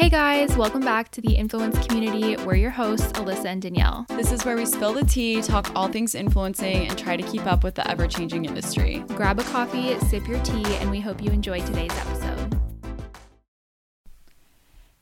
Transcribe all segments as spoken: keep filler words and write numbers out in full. Hey guys, welcome back to the Influence Community. We're your hosts, Allysa and Danielle. This is where we spill the tea, talk all things influencing, and try to keep up with the ever-changing industry. Grab a coffee, sip your tea, and we hope you enjoy today's episode.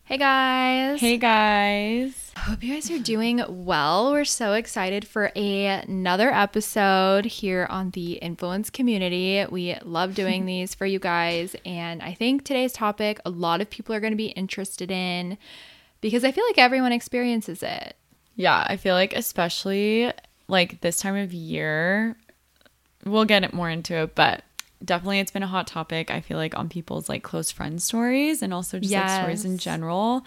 Hey guys. Hey guys. I hope you guys are doing well. We're so excited for a, another episode here on the Influence Community. We love doing these for you guys. And I think today's topic, a lot of people are going to be interested in because I feel like everyone experiences it. Yeah, I feel like especially like this time of year, we'll get more into it, but definitely it's been a hot topic, I feel like, on people's like close friend stories and also just yes. like stories in general.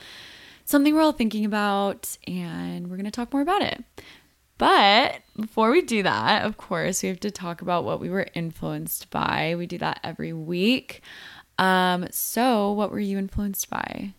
Something we're all thinking about, and we're going to talk more about it. But before we do that, of course, we have to talk about what we were influenced by. We do that every week. Um, so what were you influenced by?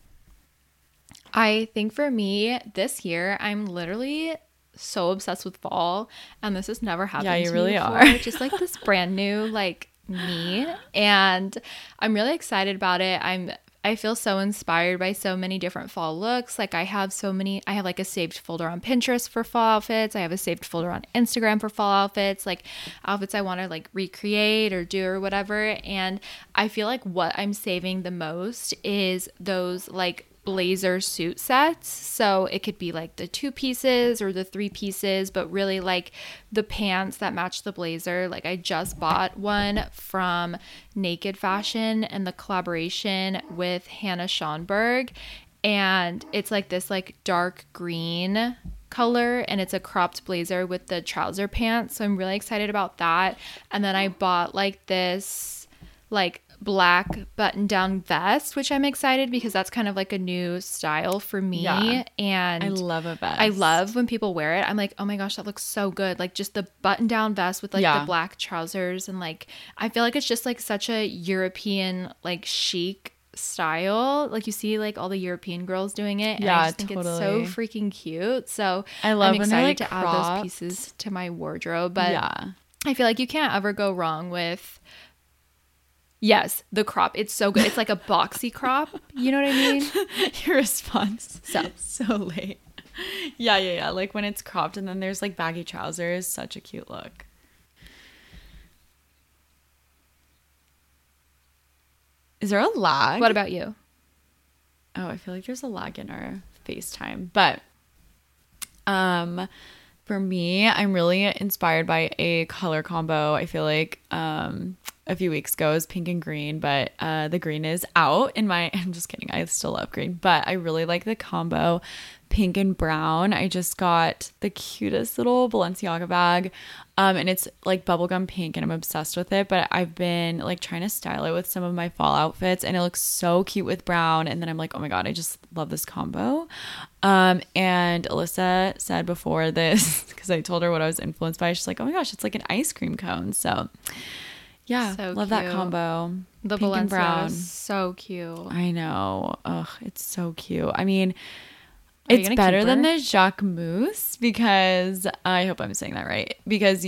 I think for me this year, I'm literally so obsessed with fall, and this has never happened to me before. Yeah, you really are. Just like this brand new like me, and I'm really excited about it. I'm I feel so inspired by so many different fall looks. Like I have so many, I have like a saved folder on Pinterest for fall outfits. I have a saved folder on Instagram for fall outfits, like outfits I want to like recreate or do or whatever. And I feel like what I'm saving the most is those like blazer suit sets. So it could be like the two pieces or the three pieces, but really like the pants that match the blazer. Like I just bought one from Naked Fashion and the collaboration with Hannah Schoenberg, and it's like this like dark green color, and it's a cropped blazer with the trouser pants. So I'm really excited about that. And then I bought like this like black button-down vest, which I'm excited because that's kind of like a new style for me. Yeah. And I love a vest. I love when people wear it. I'm like, oh my gosh, that looks so good. Like just the button-down vest with like yeah. the black trousers, and like I feel like it's just like such a European like chic style. Like you see like all the European girls doing it, and yeah, I just think totally. It's so freaking cute. So I love I'm excited when like to cropped. Add those pieces to my wardrobe, but yeah. I feel like you can't ever go wrong with yes, the crop. It's so good. It's like a boxy crop. You know what I mean? Your response. So. So late. Yeah, yeah, yeah. Like when it's cropped and then there's like baggy trousers. Such a cute look. Is there a lag? What about you? Oh, I feel like there's a lag in our FaceTime. But um, for me, I'm really inspired by a color combo. I feel like... um. a few weeks ago is pink and green, but uh the green is out in my I'm just kidding, I still love green, but I really like the combo pink and brown. I just got the cutest little Balenciaga bag, um and it's like bubblegum pink, and I'm obsessed with it, but I've been like trying to style it with some of my fall outfits, and it looks so cute with brown, and then I'm like, oh my god, I just love this combo. Um and Allysa said before this, because I told her what I was influenced by, she's like, oh my gosh, it's like an ice cream cone. So yeah, so love cute. That combo. The pink and brown, so cute. I know. Ugh, it's so cute. I mean, Are it's better than the Jacquemus, because I hope I'm saying that right. Because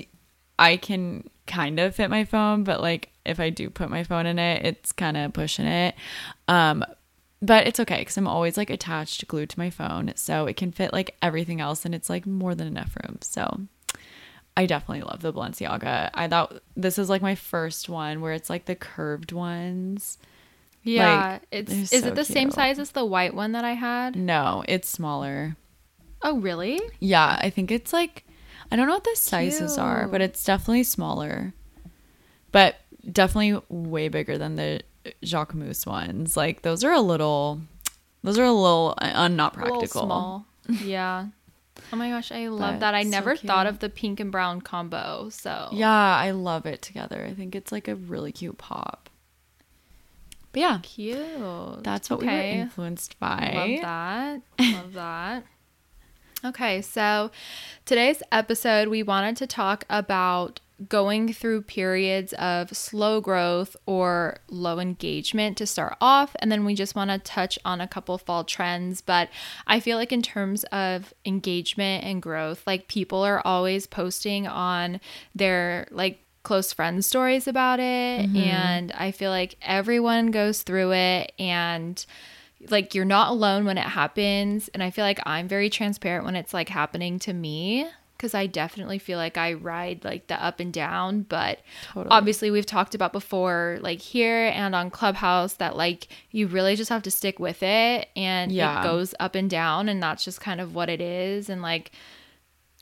I can kind of fit my phone, but like if I do put my phone in it, it's kind of pushing it. Um, but it's okay because I'm always like attached, glued to my phone, so it can fit like everything else, and it's like more than enough room. So. I definitely love the Balenciaga. I thought this is like my first one where it's like the curved ones. Yeah. Like, it's is so it the cute. Same size as the white one that I had? No, it's smaller. Oh, really? Yeah. I think it's like, I don't know what the sizes cute. Are, but it's definitely smaller. But definitely way bigger than the Jacquemus ones. Like those are a little, those are a little uh, not practical. A little small. Yeah. Oh my gosh, I love but that. I never so thought of the pink and brown combo. So yeah, I love it together. I think it's like a really cute pop. But yeah. Cute. That's what okay. we were influenced by. Love that. Love that. Okay, so today's episode, we wanted to talk about going through periods of slow growth or low engagement to start off, and then we just want to touch on a couple fall trends. But I feel like in terms of engagement and growth, like people are always posting on their like close friend stories about it, mm-hmm. and I feel like everyone goes through it, and like, you're not alone when it happens. And I feel like I'm very transparent when it's like happening to me, because I definitely feel like I ride like the up and down. But totally. Obviously we've talked about before, like here and on Clubhouse, that like you really just have to stick with it, and yeah. it goes up and down, and that's just kind of what it is. And like,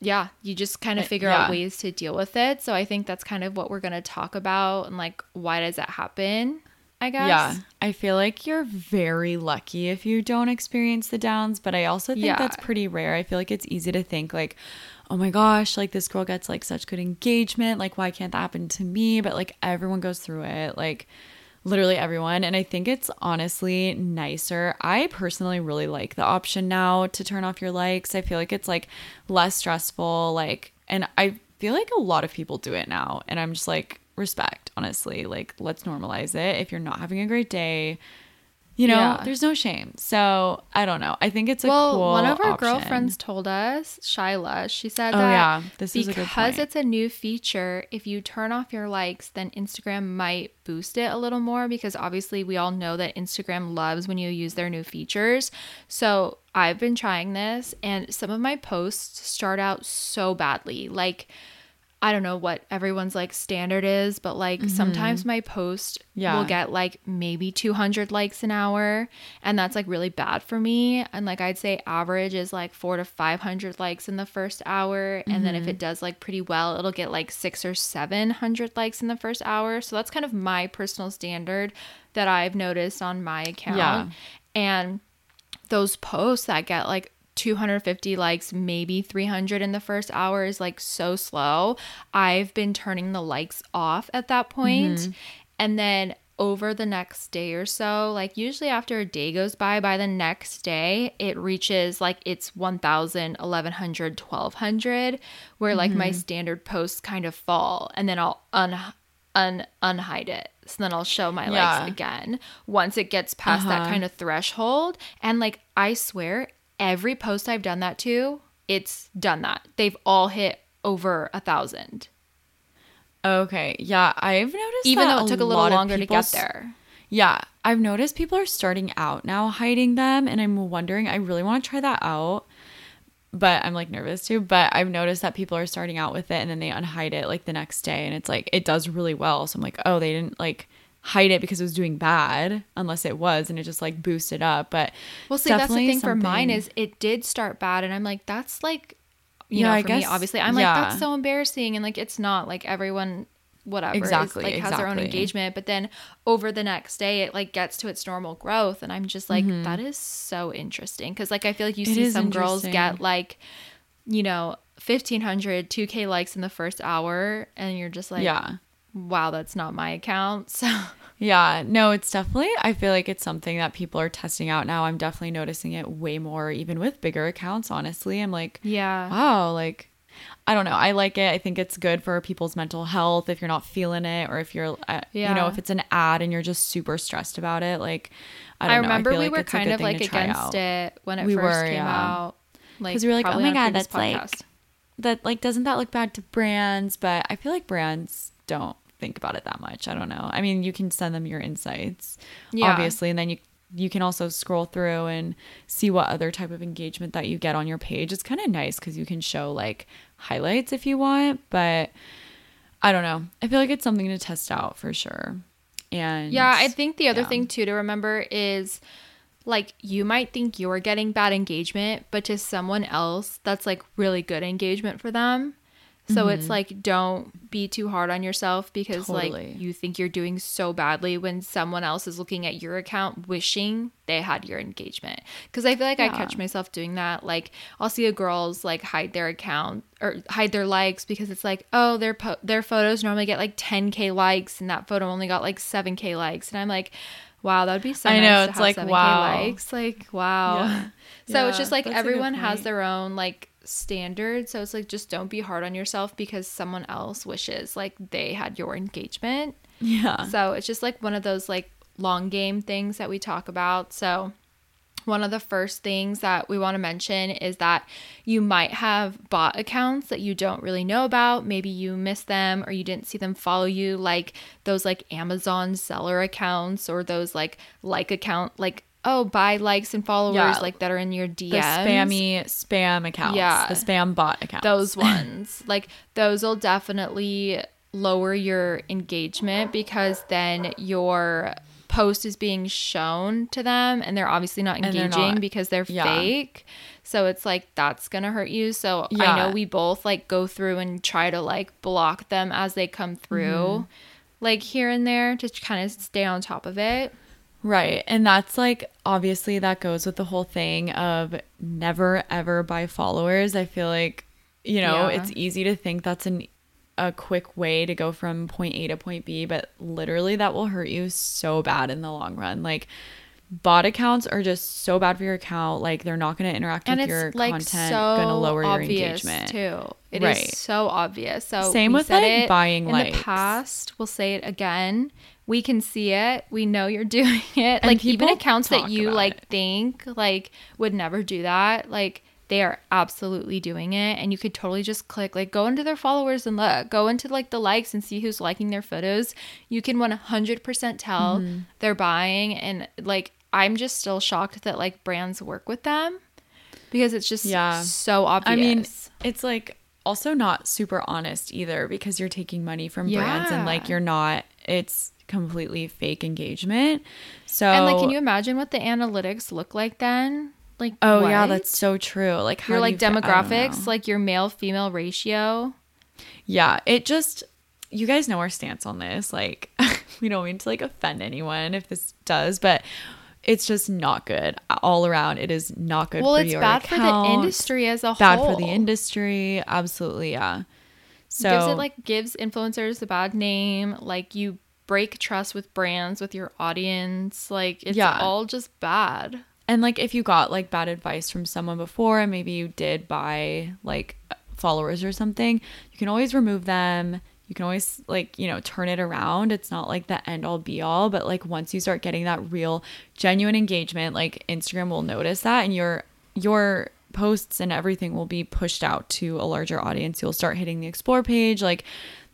yeah, you just kind of figure yeah. out ways to deal with it. So I think that's kind of what we're going to talk about, and like, why does that happen? I guess. Yeah. I feel like you're very lucky if you don't experience the downs, but I also think yeah. that's pretty rare. I feel like it's easy to think like, oh my gosh, like this girl gets like such good engagement, like why can't that happen to me? But like everyone goes through it, like literally everyone. And I think it's honestly nicer. I personally really like the option now to turn off your likes. I feel like it's like less stressful, like, and I feel like a lot of people do it now, and I'm just like, respect, honestly, like let's normalize it. If you're not having a great day, you know, yeah. there's no shame. So I don't know. I think it's a well, cool well, one of our option. Girlfriends told us, Shyla, she said oh, that yeah. this is a good point. It's a new feature, if you turn off your likes, then Instagram might boost it a little more, because obviously we all know that Instagram loves when you use their new features. So I've been trying this, and some of my posts start out so badly. Like, I don't know what everyone's like standard is, but like mm-hmm. sometimes my post yeah. will get like maybe two hundred likes an hour, and that's like really bad for me. And like I'd say average is like four to five hundred likes in the first hour. And mm-hmm. then if it does like pretty well, it'll get like six or seven hundred likes in the first hour. So that's kind of my personal standard that I've noticed on my account. Yeah. And those posts that get like two hundred fifty likes, maybe three hundred in the first hour is like so slow. I've been turning the likes off at that point. Mm-hmm. And then over the next day or so, like usually after a day goes by, by the next day it reaches like it's one thousand, eleven hundred, twelve hundred, where like mm-hmm. my standard posts kind of fall, and then I'll un- un- unhide it. So then I'll show my yeah. likes again once it gets past uh-huh. that kind of threshold. And like I swear, every post I've done that to, it's done that. They've all hit over a thousand. Okay. Yeah, I've noticed even that though it took a little longer to get there. Yeah, I've noticed people are starting out now hiding them, and I'm wondering, I really want to try that out, but I'm like nervous too. But I've noticed that people are starting out with it, and then they unhide it like the next day, and it's like it does really well. So I'm like, oh, they didn't like hide it because it was doing bad, unless it was, and it just like boosted up. But well, see, that's the thing something... for mine is it did start bad, and I'm like, that's like, you yeah, know, I for guess, me, obviously, I'm yeah. like, that's so embarrassing, and like, it's not like everyone, whatever, exactly, is, like exactly. has their own engagement. But then over the next day, it like gets to its normal growth, and I'm just like, mm-hmm. that is so interesting, because like I feel like you it see some girls get like, you know, fifteen hundred, two K likes in the first hour, and you're just like, yeah. wow, that's not my account. So yeah, no, it's definitely, I feel like it's something that people are testing out now. I'm definitely noticing it way more, even with bigger accounts, honestly. I'm like, yeah, wow, like, I don't know. I like it. I think it's good for people's mental health if you're not feeling it, or if you're, uh, yeah. you know, if it's an ad and you're just super stressed about it. Like, I don't I know. remember I feel we like were kind of like against it when it we first were, came yeah. out. Like, because we were like, oh my God, that's podcast. like, that, like, doesn't that look bad to brands? But I feel like brands don't think about it that much. I don't know. I mean, you can send them your insights, yeah. obviously, and then you you can also scroll through and see what other type of engagement that you get on your page. It's kind of nice because you can show like highlights if you want, but I don't know. I feel like it's something to test out for sure. And yeah, I think the other yeah. thing too to remember is like you might think you're getting bad engagement, but to someone else that's like really good engagement for them. So mm-hmm. it's like, don't be too hard on yourself because totally. like you think you're doing so badly when someone else is looking at your account wishing they had your engagement. Because I feel like yeah. I catch myself doing that. Like I'll see a girl's like hide their account or hide their likes because it's like, oh, their po- their photos normally get like ten K likes and that photo only got like seven K likes. And I'm like, wow, that would be so I nice know, to it's have like, seven K wow. likes. Like, wow. Yeah. So yeah, it's just like everyone has their own like standard, so it's like just don't be hard on yourself because someone else wishes like they had your engagement. Yeah, so it's just like one of those like long game things that we talk about. So one of the first things that we want to mention is that you might have bot accounts that you don't really know about. Maybe you missed them or you didn't see them follow you, like those like Amazon seller accounts or those like like account like oh, buy likes and followers, yeah, like that are in your D Ms. The spammy spam accounts. Yeah. The spam bot accounts. Those ones. Like those will definitely lower your engagement because then your post is being shown to them and they're obviously not engaging they're not, because they're yeah. fake. So it's like that's going to hurt you. So yeah. I know we both like go through and try to like block them as they come through, mm-hmm. like here and there to kind of stay on top of it. Right. And that's like, obviously that goes with the whole thing of never ever buy followers. I feel like, you know, yeah. it's easy to think that's an a quick way to go from point A to point B, but literally that will hurt you so bad in the long run. Like bot accounts are just so bad for your account. Like they're not going to interact and with it's your like content. So gonna lower your engagement too. It right. is so obvious. So same with like it buying in likes. The past. We'll say it again. We can see it. We know you're doing it. And like even accounts that you like it. think like would never do that. Like they are absolutely doing it. And you could totally just click, like go into their followers and look, go into like the likes and see who's liking their photos. You can one hundred percent tell mm-hmm. they're buying. And like, I'm just still shocked that like brands work with them because it's just yeah. so obvious. I mean, it's like also not super honest either because you're taking money from yeah. brands and like you're not, it's completely fake engagement. So and like, can you imagine what the analytics look like then? Like oh what? yeah, that's so true. Like how your like you demographics, fa- like your male female ratio. Yeah, it just, you guys know our stance on this. Like we don't mean to like offend anyone if this does, but it's just not good all around. It is not good. Well, for it's your bad account. For the industry as a bad whole. Bad for the industry, absolutely. Yeah. So gives it like gives influencers a bad name. Like you break trust with brands, with your audience. Like it's yeah. all just bad. And like if you got like bad advice from someone before and maybe you did buy like followers or something, you can always remove them. You can always like, you know, turn it around. It's not like the end all be all, but like once you start getting that real genuine engagement, like Instagram will notice that and your your posts and everything will be pushed out to a larger audience. You'll start hitting the explore page. Like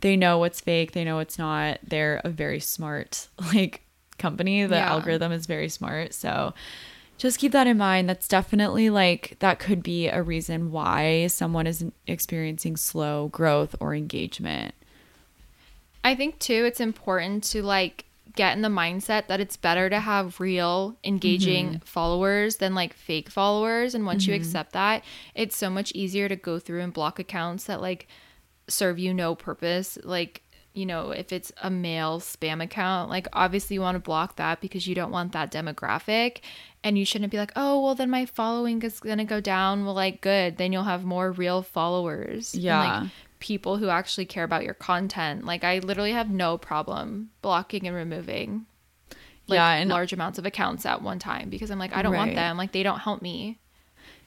they know what's fake, they know what's not. They're a very smart like company. The yeah. algorithm is very smart. So just keep that in mind. That's definitely like that could be a reason why someone is experiencing slow growth or engagement. I think too it's important to like get in the mindset that it's better to have real engaging mm-hmm. followers than like fake followers, and once mm-hmm. you accept that, it's so much easier to go through and block accounts that like serve you no purpose. Like, you know, if it's a male spam account, like obviously you want to block that because you don't want that demographic, and you shouldn't be like, oh, well then my following is going to go down. Well, like good, then you'll have more real followers. Yeah. And, like, people who actually care about your content. Like I literally have no problem blocking and removing like yeah, and- large amounts of accounts at one time because I'm like, I don't right. want them. Like they don't help me.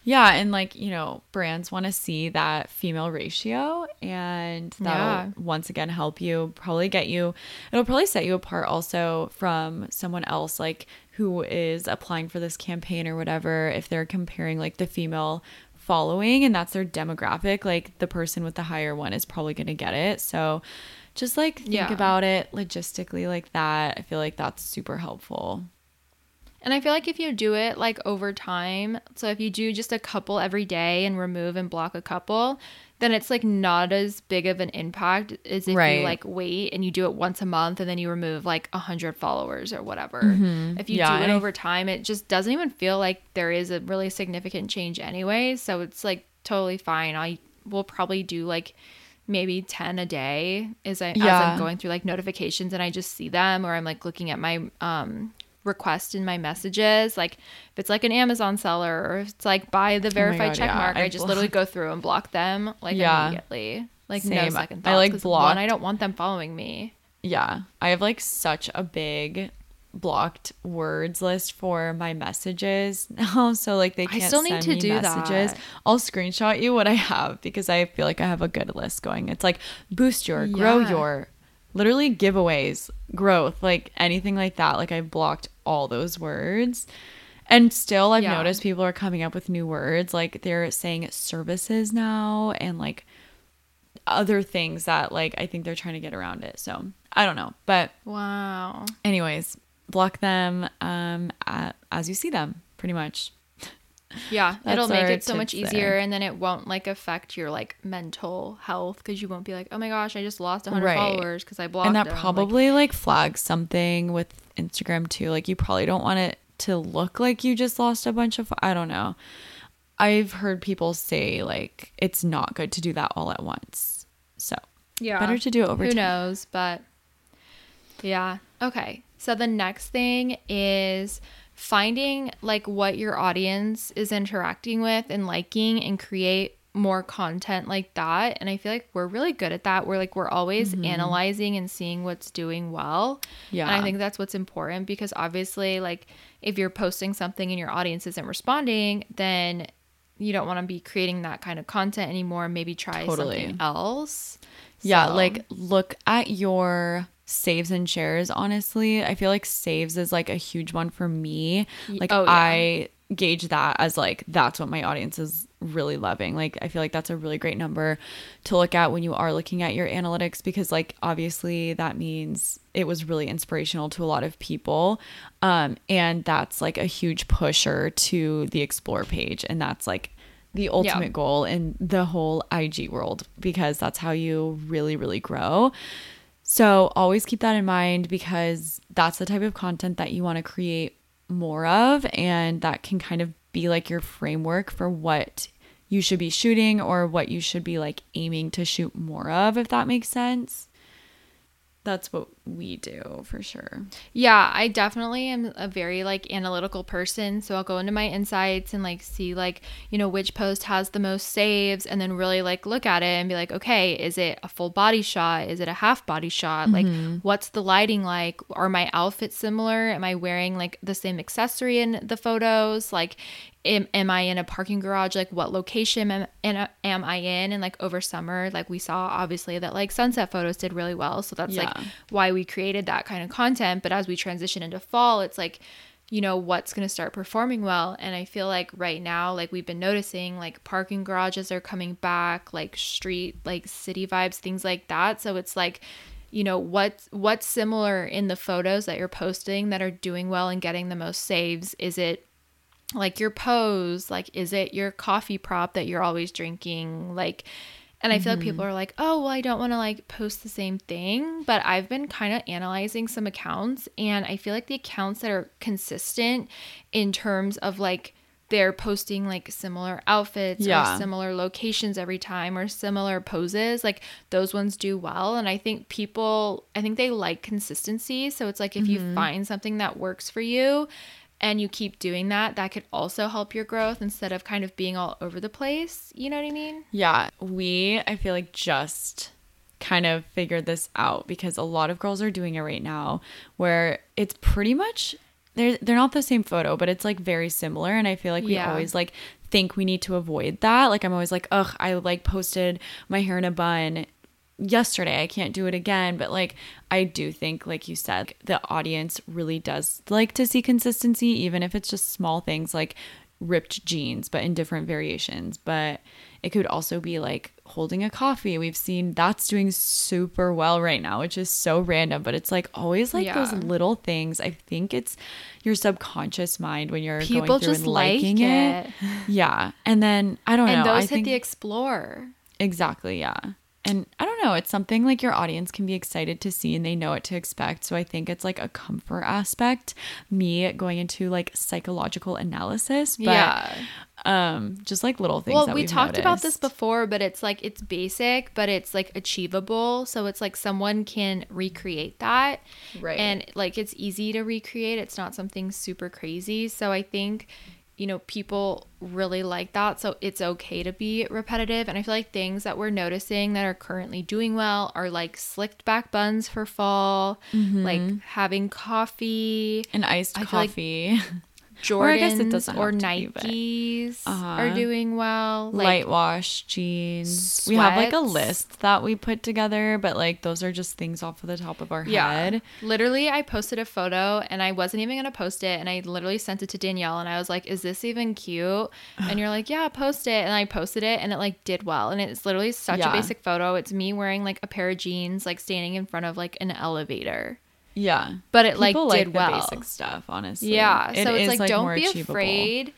Yeah, and like, you know, brands want to see that female ratio, and that'll yeah. once again help you, probably get you, it'll probably set you apart also from someone else like who is applying for this campaign or whatever. If they're comparing like the female following and that's their demographic, like the person with the higher one is probably going to get it. So just like think yeah. about it logistically like that. I feel like that's super helpful. And I feel like if you do it like over time, so if you do just a couple every day and remove and block a couple, then it's like not as big of an impact as if right. you like wait and you do it once a month and then you remove like a hundred followers or whatever. Mm-hmm. If you yeah, do it over time, it just doesn't even feel like there is a really significant change anyway. So it's like totally fine. I will probably do like maybe ten a day as, I, yeah. as I'm going through like notifications and I just see them, or I'm like looking at my um. request in my messages, like if it's like an Amazon seller or if it's like buy the verified oh God, checkmark, yeah. I, I just bl- literally go through and block them like yeah. immediately, like Same. no second thoughts. I like block. I don't want them following me. Yeah, I have like such a big blocked words list for my messages now, so like they can't I still need send to me do messages. That. I'll screenshot you what I have because I feel like I have a good list going. It's like boost your, yeah. grow your. Literally giveaways, growth, like anything like that. Like I've blocked all those words. And still I've yeah. noticed people are coming up with new words. Like they're saying services now and like other things that like I think they're trying to get around it. So I don't know. But wow. Anyways, block them um, at, as you see them, pretty much. Yeah, it'll make it so much easier there. And then it won't like affect your like mental health because you won't be like, oh my gosh, I just lost one hundred right. followers because I blocked them. And that them. probably like, like flags something with Instagram too. Like you probably don't want it to look like you just lost a bunch of, I don't know. I've heard people say like it's not good to do that all at once. So yeah, better to do it over Who time. Who knows, but yeah. Okay, so the next thing is finding like what your audience is interacting with and liking and create more content like that. And I feel like we're really good at that. We're like, we're always mm-hmm. analyzing and seeing what's doing well. Yeah. And I think that's what's important because obviously like if you're posting something and your audience isn't responding, then you don't want to be creating that kind of content anymore. Maybe try totally. something else. Yeah. So. Like look at your saves and shares. Honestly, I feel like saves is like a huge one for me. Like oh, yeah. I gauge that as like that's what my audience is really loving. Like I feel like that's a really great number to look at when you are looking at your analytics because like obviously that means it was really inspirational to a lot of people, um and that's like a huge pusher to the explore page, and that's like the ultimate yeah. goal in the whole I G world because that's how you really really grow. So always keep that in mind because that's the type of content that you want to create more of, and that can kind of be like your framework for what you should be shooting or what you should be like aiming to shoot more of, if that makes sense. That's what we do for sure. Yeah, I definitely am a very like analytical person. So I'll go into my insights and like see like, you know, which post has the most saves and then really like look at it and be like, okay, is it a full body shot? Is it a half body shot? Mm-hmm. Like what's the lighting like? Are my outfits similar? Am I wearing like the same accessory in the photos? Like Am, am I in a parking garage? Like what location am, am, am I in? And like over summer, like we saw obviously that like sunset photos did really well. So that's yeah. like why we created that kind of content. But as we transition into fall, it's like, you know, what's going to start performing well. And I feel like right now, like we've been noticing like parking garages are coming back, like street, like city vibes, things like that. So it's like, you know, what's, what's similar in the photos that you're posting that are doing well and getting the most saves? Is it like your pose, like is it your coffee prop that you're always drinking? Like, and I feel mm-hmm. like people are like, oh, well, I don't want to like post the same thing, but I've been kind of analyzing some accounts, and I feel like the accounts that are consistent in terms of like they're posting like similar outfits yeah. or similar locations every time or similar poses, like those ones do well. And I think people, I think they like consistency. So it's like if mm-hmm. you find something that works for you and you keep doing that, that could also help your growth instead of kind of being all over the place. You know what I mean? Yeah. We, I feel like, just kind of figured this out because a lot of girls are doing it right now where it's pretty much, they're, they're not the same photo, but it's like very similar. And I feel like we yeah. always like think we need to avoid that. Like I'm always like, ugh, I like posted my hair in a bun yesterday, I can't do it again. But like I do think, like you said, the audience really does like to see consistency, even if it's just small things like ripped jeans but in different variations. But it could also be like holding a coffee. We've seen that's doing super well right now, which is so random, but it's like always like yeah. those little things. I think it's your subconscious mind when you're people going through just and liking like it. it yeah and then I don't and know and those I hit think, the explore exactly yeah and I don't know, it's something like your audience can be excited to see and they know what to expect. So I think it's like a comfort aspect, me going into like psychological analysis. But yeah. um, just like little things well, that we we've talked noticed. About this before, but it's like it's basic, but it's like achievable. So it's like someone can recreate that. Right. And like it's easy to recreate. It's not something super crazy. So I think, you know, people really like that. So it's okay to be repetitive. And I feel like things that we're noticing that are currently doing well are like slicked back buns for fall, mm-hmm. like having coffee. An iced I coffee. Like Jordans or, I guess it doesn't or Nikes uh-huh. are doing well. Like light wash jeans. Sweats. We have like a list that we put together, but like those are just things off of the top of our yeah. head. Literally, I posted a photo and I wasn't even going to post it. And I literally sent it to Danielle and I was like, is this even cute? And you're like, yeah, post it. And I posted it and it like did well. And it's literally such yeah. a basic photo. It's me wearing like a pair of jeans, like standing in front of like an elevator. Yeah. But it, people like, like did the well. basic stuff, honestly. Yeah. It so it's, like, like don't be achievable. afraid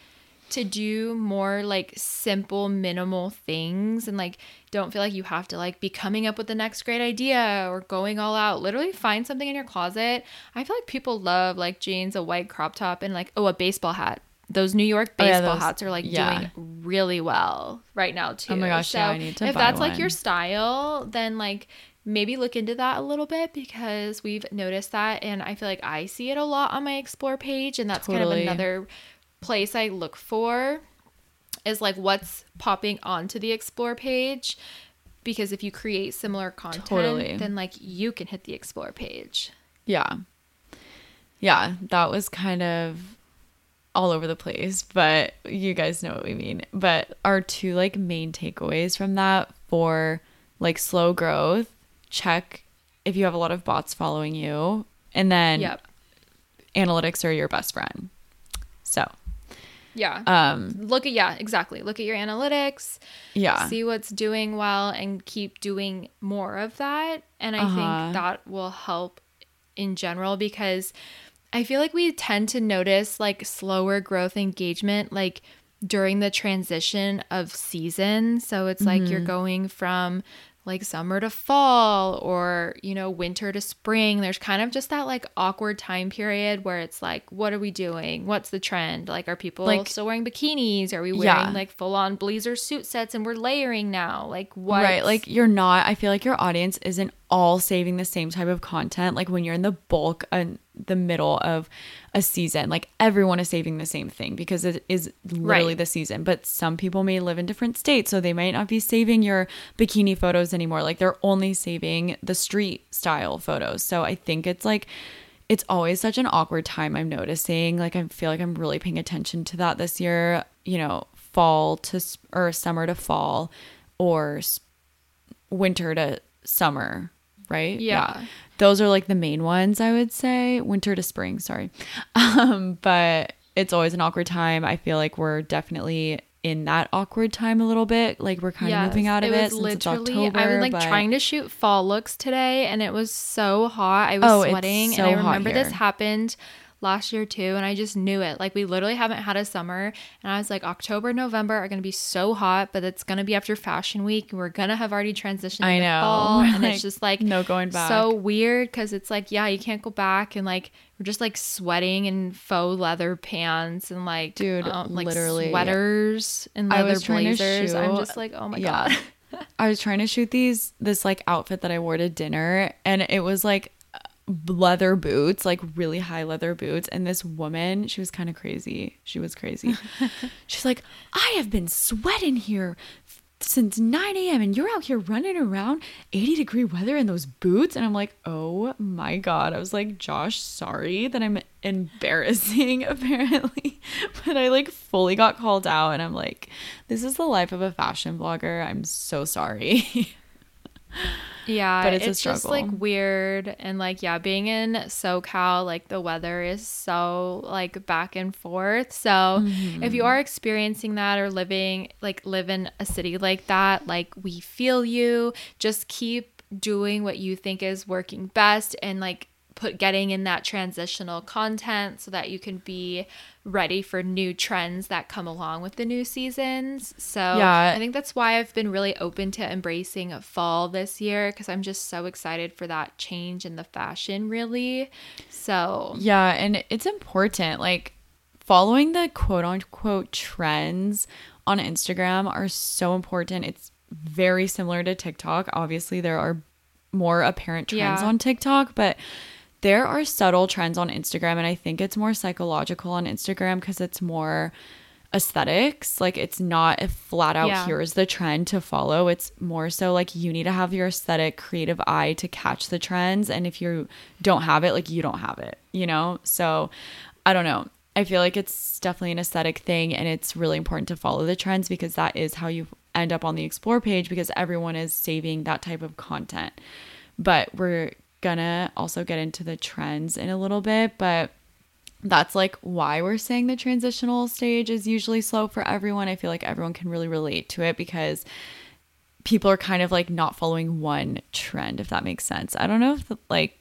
to do more, like, simple, minimal things. And, like, don't feel like you have to, like, be coming up with the next great idea or going all out. Literally find something in your closet. I feel like people love, like, jeans, a white crop top, and, like, oh, a baseball hat. Those New York baseball oh, yeah, those, hats are, like, yeah. doing really well right now, too. Oh, my gosh, so yeah, I need to buy one. If that's, like, your style, then, like, maybe look into that a little bit, because we've noticed that, and I feel like I see it a lot on my Explore page, and that's totally. kind of another place I look for is, like, what's popping onto the Explore page, because if you create similar content, totally. then, like, you can hit the Explore page. Yeah. Yeah, that was kind of all over the place, but you guys know what we mean. But our two, like, main takeaways from that for, like, slow growth: check if you have a lot of bots following you, and then yep. analytics are your best friend. So yeah, um look at yeah exactly look at your analytics, yeah see what's doing well, and keep doing more of that. And I uh-huh. think that will help in general, because I feel like we tend to notice, like, slower growth engagement, like, during the transition of season. So it's mm-hmm. like you're going from, like, summer to fall, or, you know, winter to spring. There's kind of just that, like, awkward time period where it's like, what are we doing? What's the trend? Like, are people, like, still wearing bikinis? Are we wearing yeah. like full-on blazer suit sets and we're layering now? Like, what? Right. Like, you're not, I feel like your audience isn't all saving the same type of content. Like, when you're in the bulk and the middle of a season, like, everyone is saving the same thing, because it is literally right. the season. But some people may live in different states, so they might not be saving your bikini photos anymore. Like, they're only saving the street style photos. So I think it's, like, it's always such an awkward time, I'm noticing. Like, I feel like I'm really paying attention to that this year, you know, fall to sp- or summer to fall, or sp- winter to summer, right? Yeah. yeah. Those are, like, the main ones, I would say. Winter to spring, sorry. Um, but it's always an awkward time. I feel like we're definitely in that awkward time a little bit. Like, we're kind yes, of moving out of it, it since it's October. I was, like, but... trying to shoot fall looks today, and it was so hot. I was oh, sweating. It's so and I remember hot here. This happened last year, too, and I just knew it. Like, we literally haven't had a summer, and I was like, October, November are going to be so hot, but it's going to be after Fashion Week, and we're going to have already transitioned I to know. fall, and like, it's just, like, no going back. So weird, because it's, like, yeah, you can't go back, and, like, we're just, like, sweating in faux leather pants and, like, dude, um, like literally sweaters and leather blazers. Shoot, I'm just, like, oh, my yeah. God. I was trying to shoot these this, like, outfit that I wore to dinner, and it was, like, leather boots, like really high leather boots, and this woman, she was kind of crazy. She was crazy. She's like, I have been sweating here since nine a.m. and you're out here running around eighty degree weather in those boots. And I'm like, oh my God. I was like, Josh, sorry that I'm embarrassing apparently. But I like fully got called out, and I'm like, this is the life of a fashion blogger. I'm so sorry. Yeah, but it's, it's just like weird, and like yeah, being in SoCal, like the weather is so like back and forth. So mm-hmm. if you are experiencing that or living like live in a city like that, like we feel you. Just keep doing what you think is working best, and like put getting in that transitional content so that you can be ready for new trends that come along with the new seasons. So yeah. I think that's why I've been really open to embracing fall this year, because I'm just so excited for that change in the fashion really. So yeah, and it's important, like following the quote unquote trends on Instagram are so important. It's very similar to TikTok. Obviously there are more apparent trends yeah. on TikTok, but there are subtle trends on Instagram, and I think it's more psychological on Instagram because it's more aesthetics. Like, it's not a flat out, yeah. here's the trend to follow. It's more so like you need to have your aesthetic, creative eye to catch the trends. And if you don't have it, like you don't have it, you know? So I don't know. I feel like it's definitely an aesthetic thing, and it's really important to follow the trends because that is how you end up on the Explore page, because everyone is saving that type of content. But we're gonna also get into the trends in a little bit, but that's like why we're saying the transitional stage is usually slow for everyone. I feel like everyone can really relate to it because people are kind of like not following one trend, if that makes sense. I don't know if like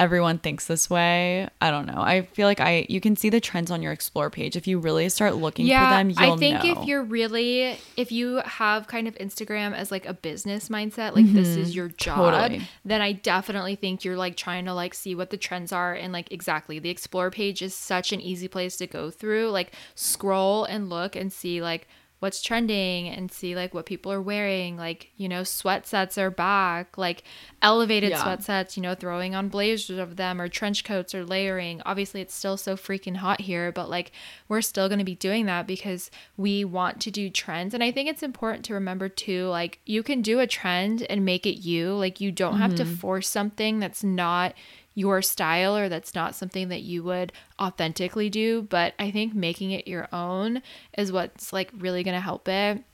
everyone thinks this way. I don't know. I feel like I you can see the trends on your Explore page. If you really start looking yeah, for them, you'll know. I think know. if you're really if you have kind of Instagram as like a business mindset, like mm-hmm. this is your job, totally. then I definitely think you're like trying to like see what the trends are, and like exactly the Explore page is such an easy place to go through, like scroll and look and see like what's trending and see like what people are wearing, like, you know, sweatsets are back, like elevated yeah. sweatsets, you know, throwing on blazers of them or trench coats or layering. Obviously it's still so freaking hot here, but like we're still going to be doing that because we want to do trends. And I think it's important to remember too, like you can do a trend and make it you, like you don't mm-hmm. have to force something that's not your style or that's not something that you would authentically do, but I think making it your own is what's like really going to help it. And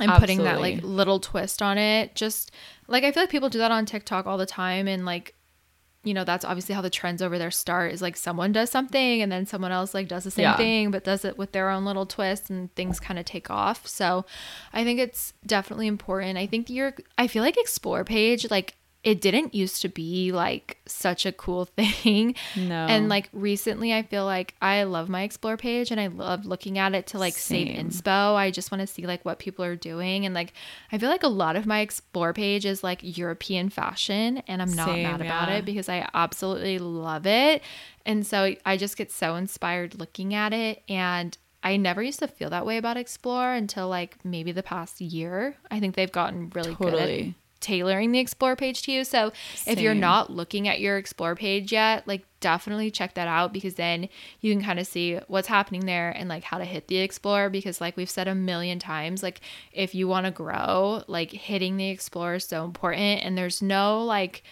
Absolutely. putting that like little twist on it, just like I feel like people do that on TikTok all the time, and like, you know, that's obviously how the trends over there start, is like someone does something and then someone else like does the same yeah. thing but does it with their own little twist, and things kind of take off. So I think it's definitely important. I think your I feel like Explore page, like it didn't used to be like such a cool thing. No. And like recently I feel like I love my Explore page and I love looking at it to like Same. save inspo. I just want to see like what people are doing. And like I feel like a lot of my Explore page is like European fashion, and I'm not Same, mad about yeah. it because I absolutely love it. And so I just get so inspired looking at it, and I never used to feel that way about Explore until like maybe the past year. I think they've gotten really totally. good at tailoring the Explore page to you. So Same. if you're not looking at your Explore page yet, like definitely check that out, because then you can kind of see what's happening there and like how to hit the Explore, because like we've said a million times, like if you want to grow, like hitting the Explore is so important, and there's no like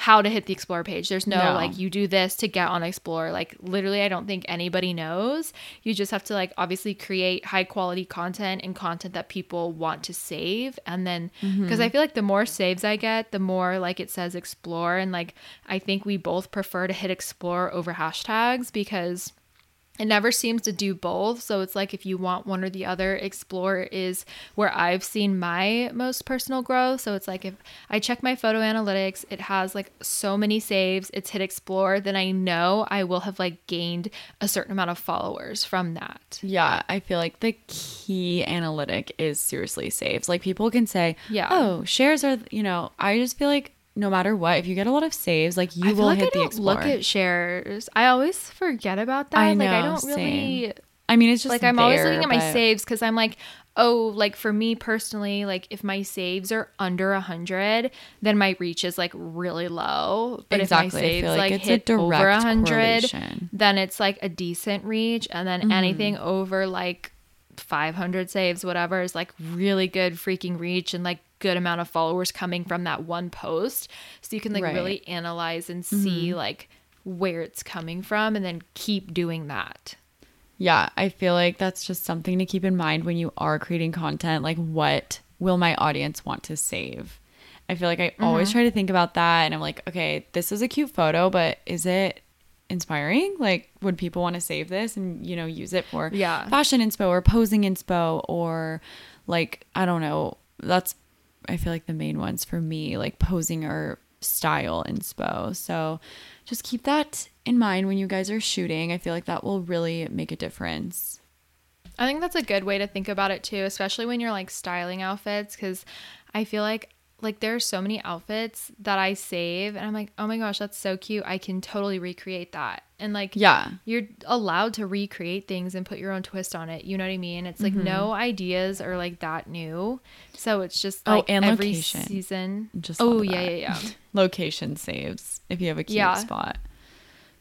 how to hit the Explore page. There's no, no like you do this to get on Explore. Like literally I don't think anybody knows. You just have to like obviously create high quality content and content that people want to save. And then mm-hmm. because I feel like the more saves I get, the more like it says Explore, and like I think we both prefer to hit Explore over hashtags because it never seems to do both. So it's like if you want one or the other, Explore is where I've seen my most personal growth. So it's like if I check my photo analytics, it has like so many saves, it's hit Explore, then I know I will have like gained a certain amount of followers from that. Yeah, I feel like the key analytic is seriously saves. Like people can say, yeah. oh, shares are, you know, I just feel like no matter what, if you get a lot of saves, like you I will like hit I the don't Explore. Look at shares. I always forget about that. I know, like I don't same. really. I mean, it's just like I'm there, always looking at my but... saves because I'm like, oh, like for me personally, like if my saves are under a hundred, then my reach is like really low. But exactly. if my saves I feel like, like it's hit a direct over a hundred, then it's like a decent reach, and then mm-hmm. anything over like five hundred saves, whatever, is like really good freaking reach, and like good amount of followers coming from that one post. So you can like right. really analyze and see mm-hmm. like where it's coming from, and then keep doing that. Yeah, I feel like that's just something to keep in mind when you are creating content, like what will my audience want to save? I feel like I mm-hmm. always try to think about that, and I'm like, okay, this is a cute photo, but is it inspiring? Like would people want to save this and, you know, use it for yeah. fashion inspo or posing inspo, or like I don't know. That's I feel like the main ones for me, like posing or style inspo. So just keep that in mind when you guys are shooting. I feel like that will really make a difference. I think that's a good way to think about it too, especially when you're like styling outfits, because I feel like like there are so many outfits that I save and I'm like, oh my gosh, that's so cute. I can totally recreate that. And like, yeah, you're allowed to recreate things and put your own twist on it. You know what I mean? It's like mm-hmm. no ideas are like that new. So it's just like oh, and every location. season. Just oh yeah, yeah, yeah. Location saves if you have a cute yeah. spot.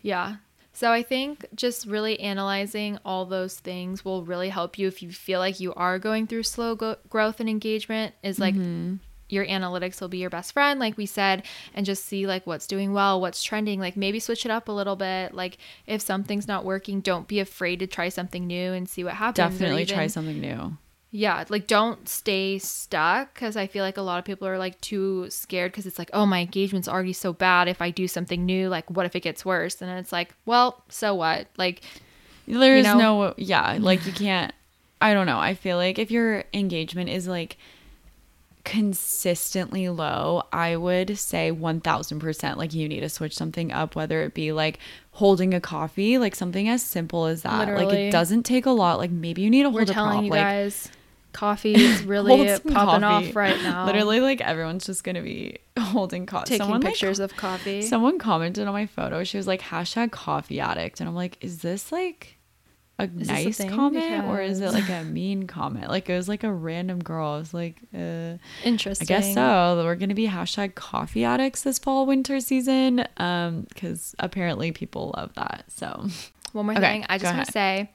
Yeah. So I think just really analyzing all those things will really help you if you feel like you are going through slow go- growth and engagement is like mm-hmm. your analytics will be your best friend, like we said, and just see like what's doing well, what's trending, like maybe switch it up a little bit. Like if something's not working, don't be afraid to try something new and see what happens. Definitely even, try something new. Yeah, like don't stay stuck, because I feel like a lot of people are like too scared because it's like, oh, my engagement's already so bad. If I do something new, like what if it gets worse? And it's like, well, so what? Like there is you know? no, yeah, like you can't, I don't know. I feel like if your engagement is like consistently low, I would say one thousand percent like you need to switch something up, whether it be like holding a coffee, like something as simple as that. Literally. Like it doesn't take a lot. Like maybe you need to hold We're a telling prop. You like, guys, coffee is really popping coffee. Off right now. Literally, like everyone's just going to be holding coffee. Taking someone, pictures like, of coffee. Someone commented on my photo. She was like, hashtag coffee addict. And I'm like, is this like a is nice a comment because... or is it like a mean comment? Like it was like a random girl. I was like, uh, interesting. I guess so. We're gonna be hashtag coffee addicts this fall winter season, um, because apparently people love that. So one more okay, thing, I just want to say,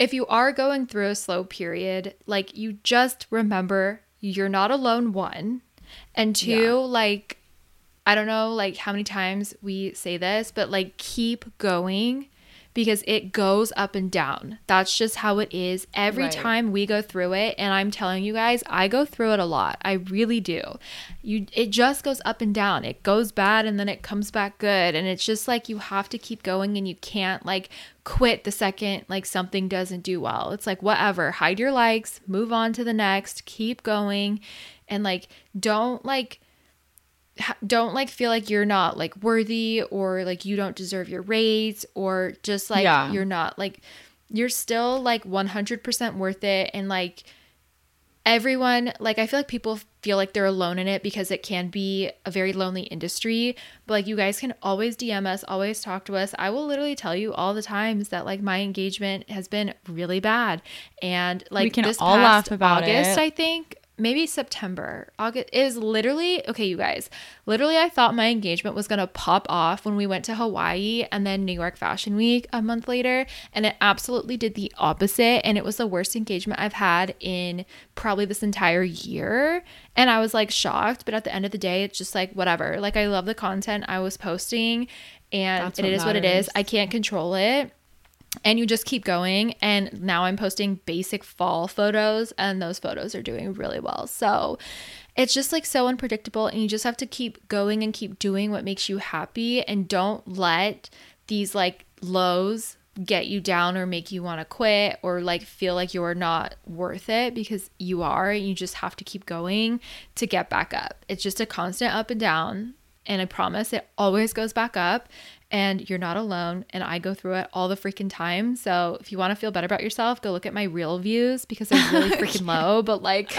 if you are going through a slow period, like you just remember you're not alone. One and two, yeah. like I don't know, like how many times we say this, but like keep going. Because it goes up and down. That's just how it is every right. time we go through it. And I'm telling you guys, I go through it a lot. I really do. You, it just goes up and down. It goes bad and then it comes back good. And it's just like you have to keep going and you can't like quit the second like something doesn't do well. It's like whatever. Hide your likes. Move on to the next. Keep going. And like don't like... don't like feel like you're not like worthy or like you don't deserve your raise or just like yeah. you're not like you're still like one hundred percent worth it. And like everyone, like I feel like people feel like they're alone in it because it can be a very lonely industry, but like you guys can always D M us, always talk to us. I will literally tell you all the times that like my engagement has been really bad and like we can this all past laugh about August, it. I think maybe September, August is literally, okay, you guys, literally I thought my engagement was going to pop off when we went to Hawaii and then New York Fashion Week a month later. And it absolutely did the opposite. And it was the worst engagement I've had in probably this entire year. And I was like shocked. But at the end of the day, it's just like, whatever. Like I love the content I was posting and it is what it is. I can't control it. And you just keep going. And now I'm posting basic fall photos and those photos are doing really well. So it's just like so unpredictable and you just have to keep going and keep doing what makes you happy and don't let these like lows get you down or make you want to quit or like feel like you're not worth it because you are. You just have to keep going to get back up. It's just a constant up and down. And I promise it always goes back up. And you're not alone. And I go through it all the freaking time. So if you want to feel better about yourself, go look at my Reel views because they're really freaking yeah. low. But like,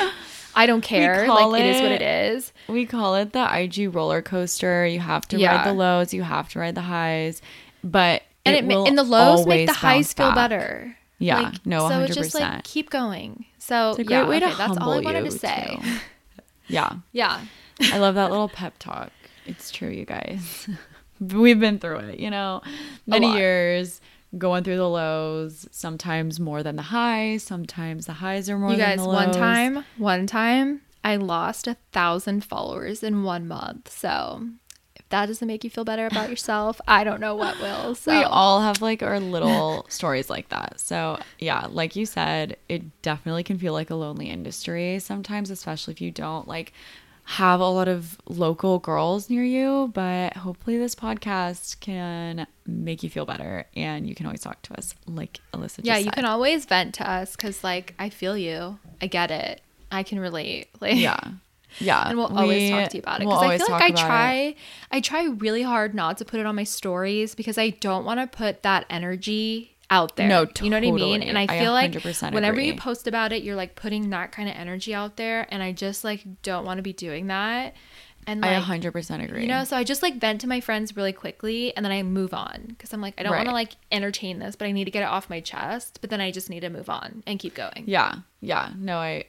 I don't care. Like, it, it is what it is. We call it the I G roller coaster. You have to yeah. ride the lows. You have to ride the highs. But and it, it will and the lows make the highs feel back. Better. Yeah. Like, no, one hundred percent. So it's just like, keep going. So it's a great yeah, way to okay, that's all I wanted to say. Too. Yeah. Yeah. I love that little pep talk. It's true, you guys. We've been through it, you know, many years going through the lows, sometimes more than the highs. Sometimes the highs are more you than guys, the lows. You guys, one time, one time I lost a thousand followers in one month. So if that doesn't make you feel better about yourself, I don't know what will. So. We all have like our little stories like that. So yeah, like you said, it definitely can feel like a lonely industry sometimes, especially if you don't like have a lot of local girls near you, but hopefully this podcast can make you feel better and you can always talk to us like Alyssa just yeah you said. Can always vent to us because like I feel you, I get it, I can relate, like yeah yeah and we'll we, always talk to you about it because we'll I feel like I try it. I try really hard not to put it on my stories because I don't want to put that energy out there. No, totally. You know what I mean? And I feel I like whenever agree. You post about it, you're like putting that kind of energy out there. And I just like don't want to be doing that. And like, I one hundred percent agree. You know, so I just like vent to my friends really quickly and then I move on because I'm like, I don't right. want to like entertain this, but I need to get it off my chest. But then I just need to move on and keep going. Yeah. Yeah. No, I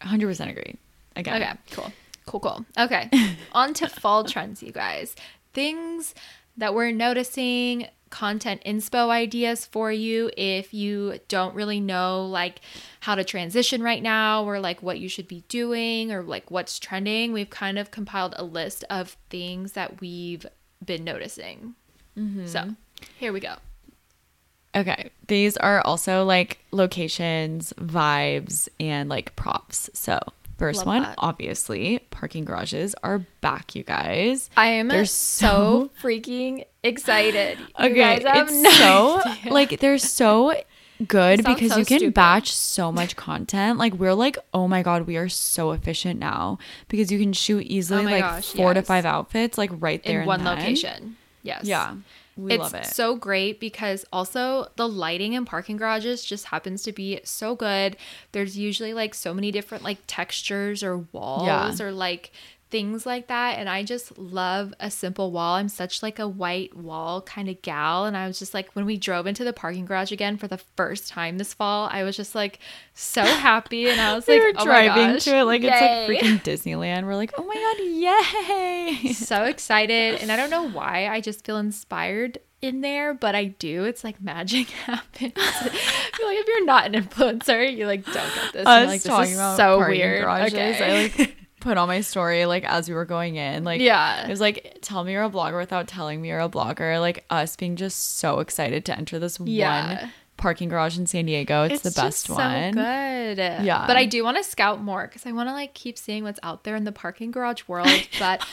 one hundred percent agree. Again. Okay. Cool. Cool. Cool. Okay. On to fall trends, you guys. Things that we're noticing. Content inspo ideas for you if you don't really know like how to transition right now or like what you should be doing or like what's trending. We've kind of compiled a list of things that we've been noticing. Mm-hmm. So here we go. Okay. These are also like locations, vibes, and like props. So first Love one, that. Obviously, parking garages are back, you guys. I am they're so, so freaking excited. You okay, guys have it's no so idea. Like they're so good because so you can stupid. batch so much content. Like, we're like, oh my god, we are so efficient now because you can shoot easily oh like gosh, four yes. to five outfits like right there in, in one then. location. Yes. Yeah. We it's love it. So great because also the lighting in parking garages just happens to be so good. There's usually like so many different like textures or walls yeah. or like things like that, and I just love a simple wall. I'm such like a white wall kind of gal, and I was just like, when we drove into the parking garage again for the first time this fall, I was just like so happy, and I was we like were oh driving my gosh. to it like yay. It's like freaking Disneyland. We're like, oh my god, yay, so excited. And I don't know why, I just feel inspired in there, but I do. It's like magic happens. I feel like if you're not an influencer, you like don't get this. I was like, talking this is about so parking weird garages. Okay. I like put on my story like as we were going in, like yeah, it was like, tell me you're a blogger without telling me you're a blogger. Like us being just so excited to enter this yeah. one parking garage in San Diego. It's, it's the best just one. So good. Yeah, but I do want to scout more because I want to like keep seeing what's out there in the parking garage world. But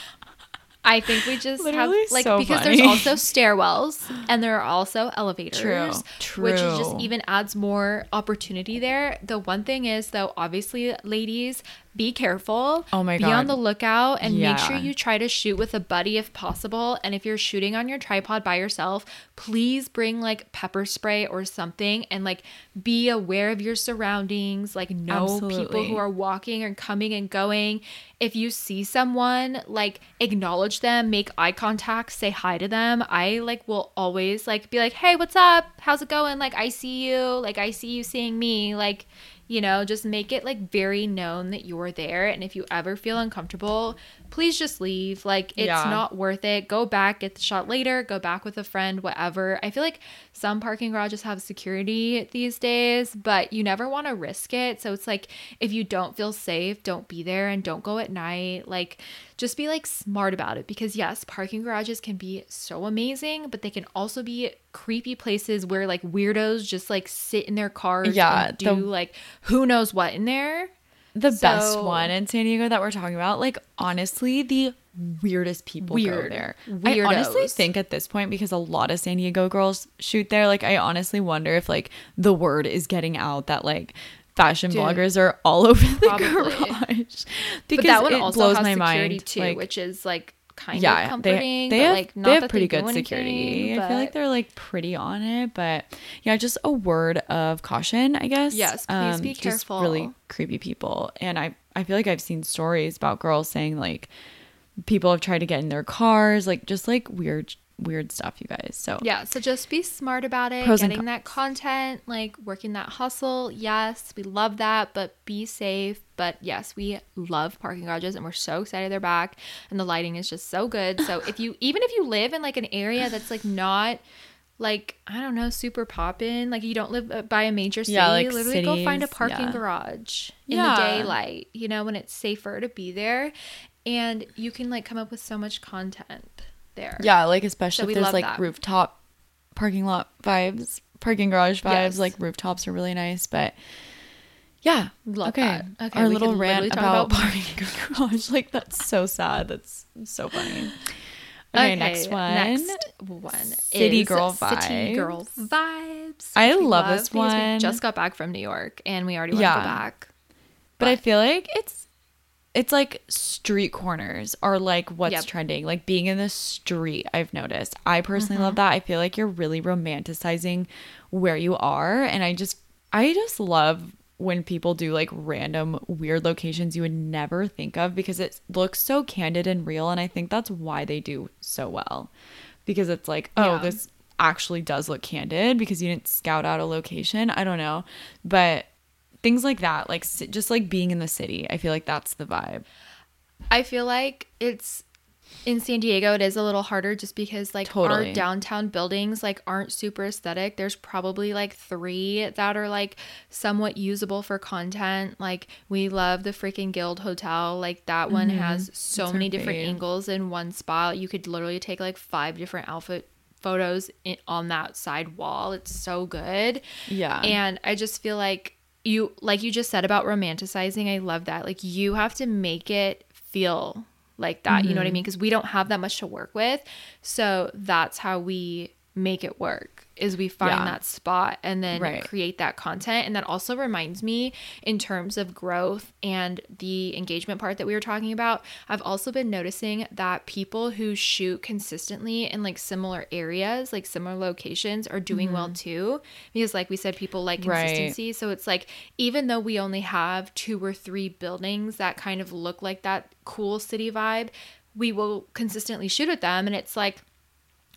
I think we just Literally have like so because funny. There's also stairwells and there are also elevators, True. True. which is just even adds more opportunity there. The one thing is though, obviously, ladies, be careful. Oh my god. Be on the lookout and yeah. make sure you try to shoot with a buddy if possible. And if you're shooting on your tripod by yourself, please bring like pepper spray or something and like be aware of your surroundings. Like know Absolutely. people who are walking and coming and going. If you see someone, like acknowledge them, make eye contact, say hi to them. I like will always like be like, hey, what's up? How's it going? Like, I see you. Like, I see you seeing me. Like, you know, just make it like very known that you're there. And if you ever feel uncomfortable, please just leave. Like, it's yeah. not worth it. Go back, get the shot later, go back with a friend, whatever. I feel like some parking garages have security these days, but you never want to risk it. So it's like, if you don't feel safe, don't be there and don't go at night. Like, just be like smart about it because yes, parking garages can be so amazing, but they can also be creepy places where like weirdos just like sit in their cars yeah, and do the, like who knows what in there. The so, best one in San Diego that we're talking about, like honestly, the weirdest people weird, go there. Weirdos. I honestly think at this point, because a lot of San Diego girls shoot there, like I honestly wonder if like the word is getting out that like fashion Dude, bloggers are all over the probably. garage because but that one it also blows has my mind too, like, which is like kind yeah, of comforting. They, they but, have, like, not they have that pretty they good security. Anything, but... I feel like they're like pretty on it, but yeah, just a word of caution, I guess. Yes, please um, be careful. Just really creepy people, and I I feel like I've seen stories about girls saying like people have tried to get in their cars, like just like weird. weird stuff, you guys. So yeah, so just be smart about it, getting cons. that content, like working that hustle. Yes, we love that, but be safe. But yes, we love parking garages and we're so excited they're back and the lighting is just so good. So if you even if you live in like an area that's like not like I don't know super poppin', like you don't live by a major city, yeah, like literally cities, go find a parking yeah. garage in yeah. the daylight, you know, when it's safer to be there, and you can like come up with so much content there. Yeah, like especially so if there's like that. rooftop parking lot vibes, parking garage vibes, yes. like rooftops are really nice, but yeah, love okay. that. Okay, our little rant about, about parking garage, like that's so sad. That's so funny. Okay, okay next one. Next one City is girl vibes. City girl vibes. I love, love this one. We just got back from New York and we already want yeah. to go back. But, but I feel like it's It's like street corners are like what's yep. trending, like being in the street. I've noticed. I personally mm-hmm. love that. I feel like you're really romanticizing where you are. And I just, I just love when people do like random weird locations you would never think of because it looks so candid and real. And I think that's why they do so well because it's like, oh, yeah. this actually does look candid because you didn't scout out a location. I don't know. But things like that, like just like being in the city. I feel like that's the vibe. I feel like it's in San Diego, it is a little harder just because like totally. our downtown buildings like aren't super aesthetic. There's probably like three that are like somewhat usable for content. Like we love the freaking Guild Hotel. Like that one mm-hmm. has so that's many different fave. angles in one spot. You could literally take like five different outfit photos in- on that side wall. It's so good. Yeah. And I just feel like you like you just said about romanticizing, I love that. Like you have to make it feel like that, mm-hmm. you know what I mean? Because we don't have that much to work with. So that's how we make it work, is we find yeah. that spot and then right. create that content. And that also reminds me, in terms of growth and the engagement part that we were talking about, I've also been noticing that people who shoot consistently in like similar areas, like similar locations, are doing mm-hmm. well too, because like we said, people like consistency. Right. So it's like, even though we only have two or three buildings that kind of look like that cool city vibe, we will consistently shoot at them. And it's like,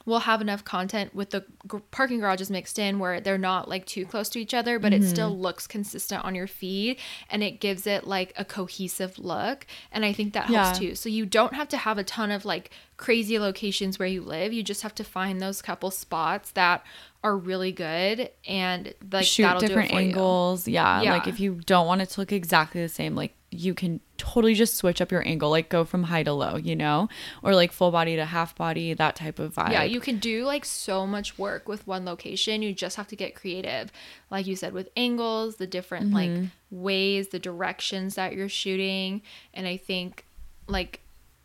we'll have enough content with the g- parking garages mixed in where they're not like too close to each other, but mm-hmm. it still looks consistent on your feed, and it gives it like a cohesive look. And I think that helps yeah. too. So you don't have to have a ton of like crazy locations where you live. You just have to find those couple spots that are really good, and like shoot that'll different do it for angles. You. Yeah. yeah. Like if you don't want it to look exactly the same, like you can totally just switch up your angle, like go from high to low, you know, or like full body to half body, that type of vibe. Yeah, you can do like so much work with one location. You just have to get creative, like you said, with angles, the different mm-hmm. like ways, the directions that you're shooting. And I think like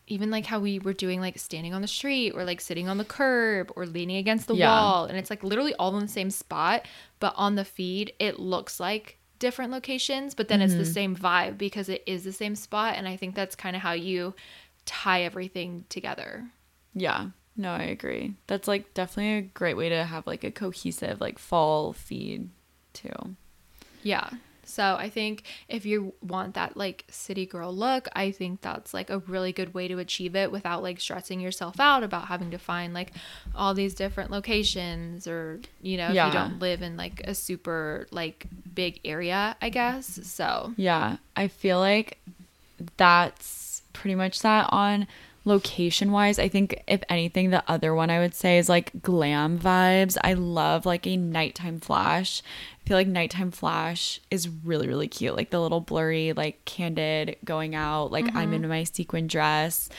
even like how we were doing like standing on the street, or like sitting on the curb, or leaning against the yeah. wall, and it's like literally all in the same spot, but on the feed it looks like different locations, but then mm-hmm. it's the same vibe because it is the same spot. And I think that's kind of how you tie everything together. Yeah, no, I agree. That's like definitely a great way to have like a cohesive like fall feed too. Yeah. So I think if you want that like city girl look, I think that's like a really good way to achieve it without like stressing yourself out about having to find like all these different locations, or, you know, yeah. if you don't live in like a super like big area, I guess. So yeah, I feel like that's pretty much that on location wise. I think if anything, the other one I would say is like glam vibes. I love like a nighttime flash. I feel like nighttime flash is really, really cute. Like the little blurry, like candid going out, like mm-hmm. I'm in my sequin dress.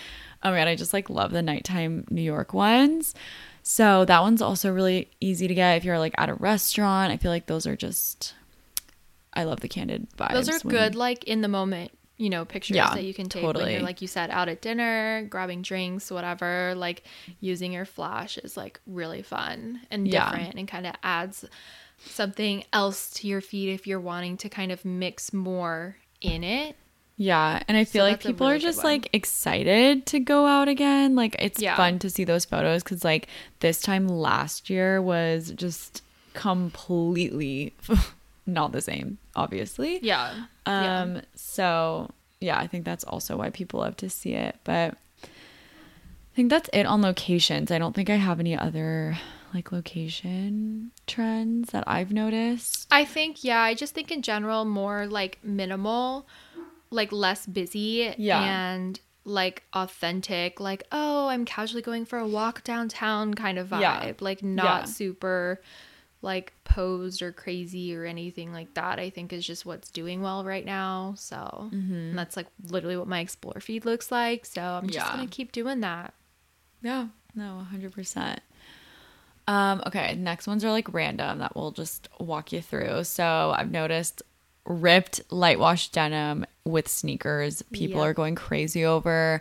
Oh my God, I just like love the nighttime New York ones. So that one's also really easy to get if you're like at a restaurant. I feel like those are just, I love the candid vibes. Those are when, good like in the moment, you know, pictures yeah, that you can take totally. When you're, like you said, out at dinner, grabbing drinks, whatever. Like using your flash is like really fun and different yeah. and kind of adds something else to your feed if you're wanting to kind of mix more in it. Yeah. And I feel so like people really are just like excited to go out again. Like it's yeah. fun to see those photos, because like this time last year was just completely not the same, obviously. Yeah. Um, yeah. So, yeah, I think that's also why people love to see it. But I think that's it on locations. I don't think I have any other like location trends that I've noticed. I think, yeah, I just think in general more like minimal, like less busy yeah. and like authentic, like, oh, I'm casually going for a walk downtown kind of vibe. Yeah. Like not yeah. super like posed or crazy or anything like that, I think is just what's doing well right now. So mm-hmm. and that's like literally what my Explore feed looks like. So I'm just yeah. going to keep doing that. Yeah. No, one hundred percent. Um, okay. Next ones are like random that we'll just walk you through. So I've noticed ripped light wash denim with sneakers. People yep. are going crazy over.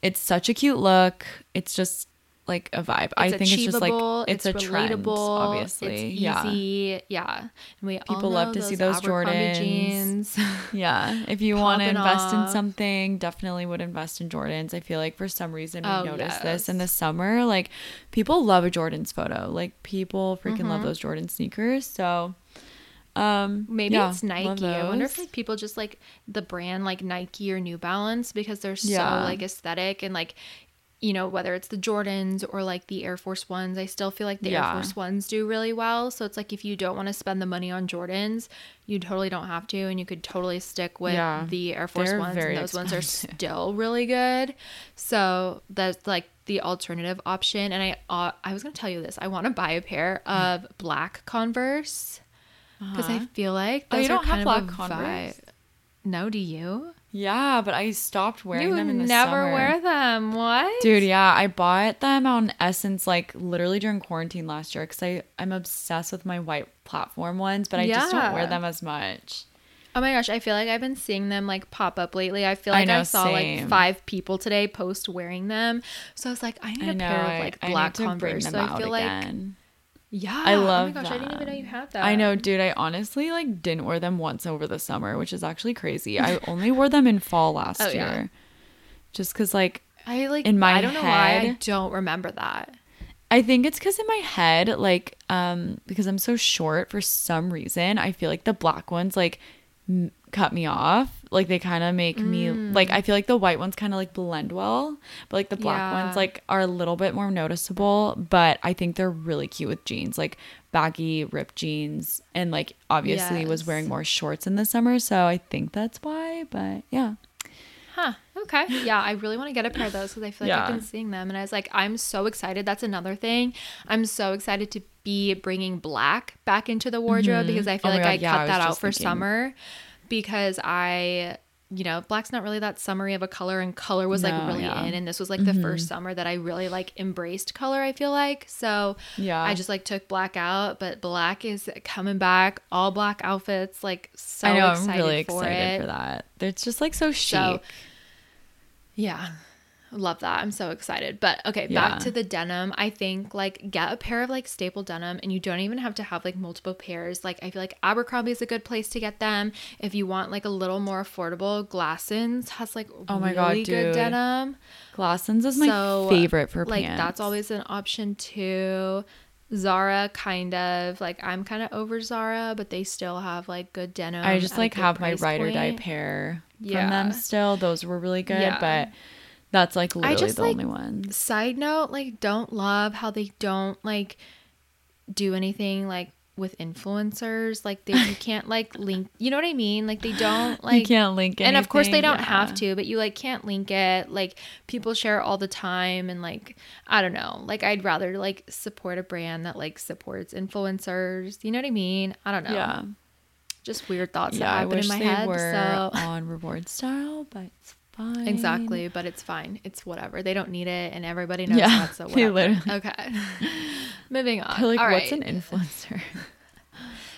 It's such a cute look. It's just like a vibe. It's I think it's just like it's, it's a trend, obviously. It's easy. Yeah. Yeah. And we people all love to see those Jordans. Jeans. Yeah. If you want to invest off. in something, definitely would invest in Jordans. I feel like for some reason we oh, noticed yes. this in the summer. Like people love a Jordans photo. Like people freaking mm-hmm. love those Jordan sneakers. So um maybe yeah, it's Nike. I wonder if like, people just like the brand like Nike or New Balance because they're so yeah. like aesthetic and like, you know, whether it's the Jordans or like the Air Force ones, I still feel like the yeah. Air Force ones do really well. So it's like if you don't want to spend the money on Jordans, you totally don't have to, and you could totally stick with yeah. the Air Force They're ones. And those expensive. Ones are still really good. So that's like the alternative option. And I uh, I was gonna tell you this. I want to buy a pair of black Converse because uh-huh. I feel like those oh, you don't are have kind black of a Converse. Vibe. No, do you? Yeah, but I stopped wearing you them in the summer. You never wear them. What? Dude, yeah. I bought them on Essence like literally during quarantine last year because I'm obsessed with my white platform ones, but I yeah. just don't wear them as much. Oh my gosh. I feel like I've been seeing them like pop up lately. I feel like I, know, I saw same. like five people today post wearing them. So I was like, I need I a know, pair of like I, black I Converse. So I feel again. like Yeah. I love that. Oh my gosh, that. I didn't even know you had that. I know, dude. I honestly like didn't wear them once over the summer, which is actually crazy. I only wore them in fall last oh, year. Yeah. Just because like I like in my I don't head, know why I don't remember that. I think it's because in my head, like, um, because I'm so short for some reason, I feel like the black ones like m- cut me off. Like they kind of make mm. me like, I feel like the white ones kind of like blend well, but like the black yeah. ones like are a little bit more noticeable, but I think they're really cute with jeans, like baggy ripped jeans, and like obviously yes. was wearing more shorts in the summer. So I think that's why, but yeah. Huh. Okay. Yeah, I really want to get a pair of those because I feel like yeah. I've been seeing them. And I was like, I'm so excited. That's another thing. I'm so excited to be bringing black back into the wardrobe mm-hmm. because I feel oh like God, I yeah, cut I that out for thinking. Summer because I, you know, black's not really that summery of a color, and color was no, like really yeah. in. And this was like mm-hmm. the first summer that I really like embraced color, I feel like. So yeah. I just like took black out, but black is coming back. All black outfits. Like so I know, excited I'm really for excited it. for that. It's just like so chic. So, yeah, love that. I'm so excited. But okay, yeah. back to the denim. I think like get a pair of like staple denim, and you don't even have to have like multiple pairs. Like I feel like Abercrombie is a good place to get them. If you want like a little more affordable, Glassons has like oh my really God, good denim. Glassons is my so, favorite for like, pants. Like that's always an option too. Zara kind of like I'm kind of over Zara, but they still have like good denim. I just like have my ride or die pair yeah. from them still. Those were really good, yeah. but that's like literally I just, the like, only one. Side note, like don't love how they don't like do anything like with influencers. Like they you can't like link. You know what I mean? Like they don't like you can't link anything. And of course they don't yeah. have to, but you like can't link it. Like people share all the time, and like I don't know. Like I'd rather like support a brand that like supports influencers. You know what I mean? I don't know. Yeah. Just weird thoughts yeah, that happen I wish in my they head. Were so on Reward Style, but it's fine. Exactly, but it's fine. It's whatever. They don't need it, and everybody knows yeah, that. So whatever. Literally. Okay. Moving on. They're like, all what's right. an influencer?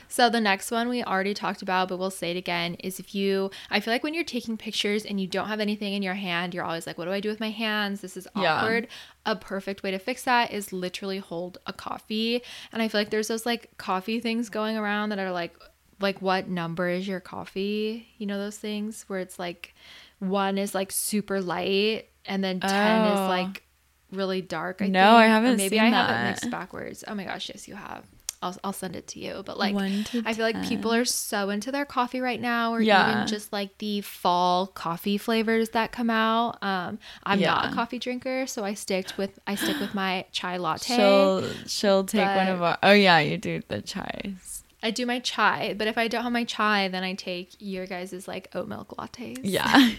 So the next one we already talked about, but we'll say it again, is if you, I feel like when you're taking pictures and you don't have anything in your hand, you're always like, what do I do with my hands? This is awkward. Yeah. A perfect way to fix that is literally hold a coffee. And I feel like there's those like coffee things going around that are like, like what number is your coffee? You know those things where it's like one is like super light and then ten oh. is like really dark. I no, think. I haven't. Or maybe seen I that. have it mixed backwards. Oh my gosh, yes, you have. I'll I'll send it to you. But like, I feel ten. like people are so into their coffee right now, or yeah. even just like the fall coffee flavors that come out. Um, I'm yeah. not a coffee drinker, so I sticked with I stick with my chai latte. She'll she'll take but, one of our. Oh yeah, you do the chais. I do my chai, but if I don't have my chai, then I take your guys' like oat milk lattes. Yeah.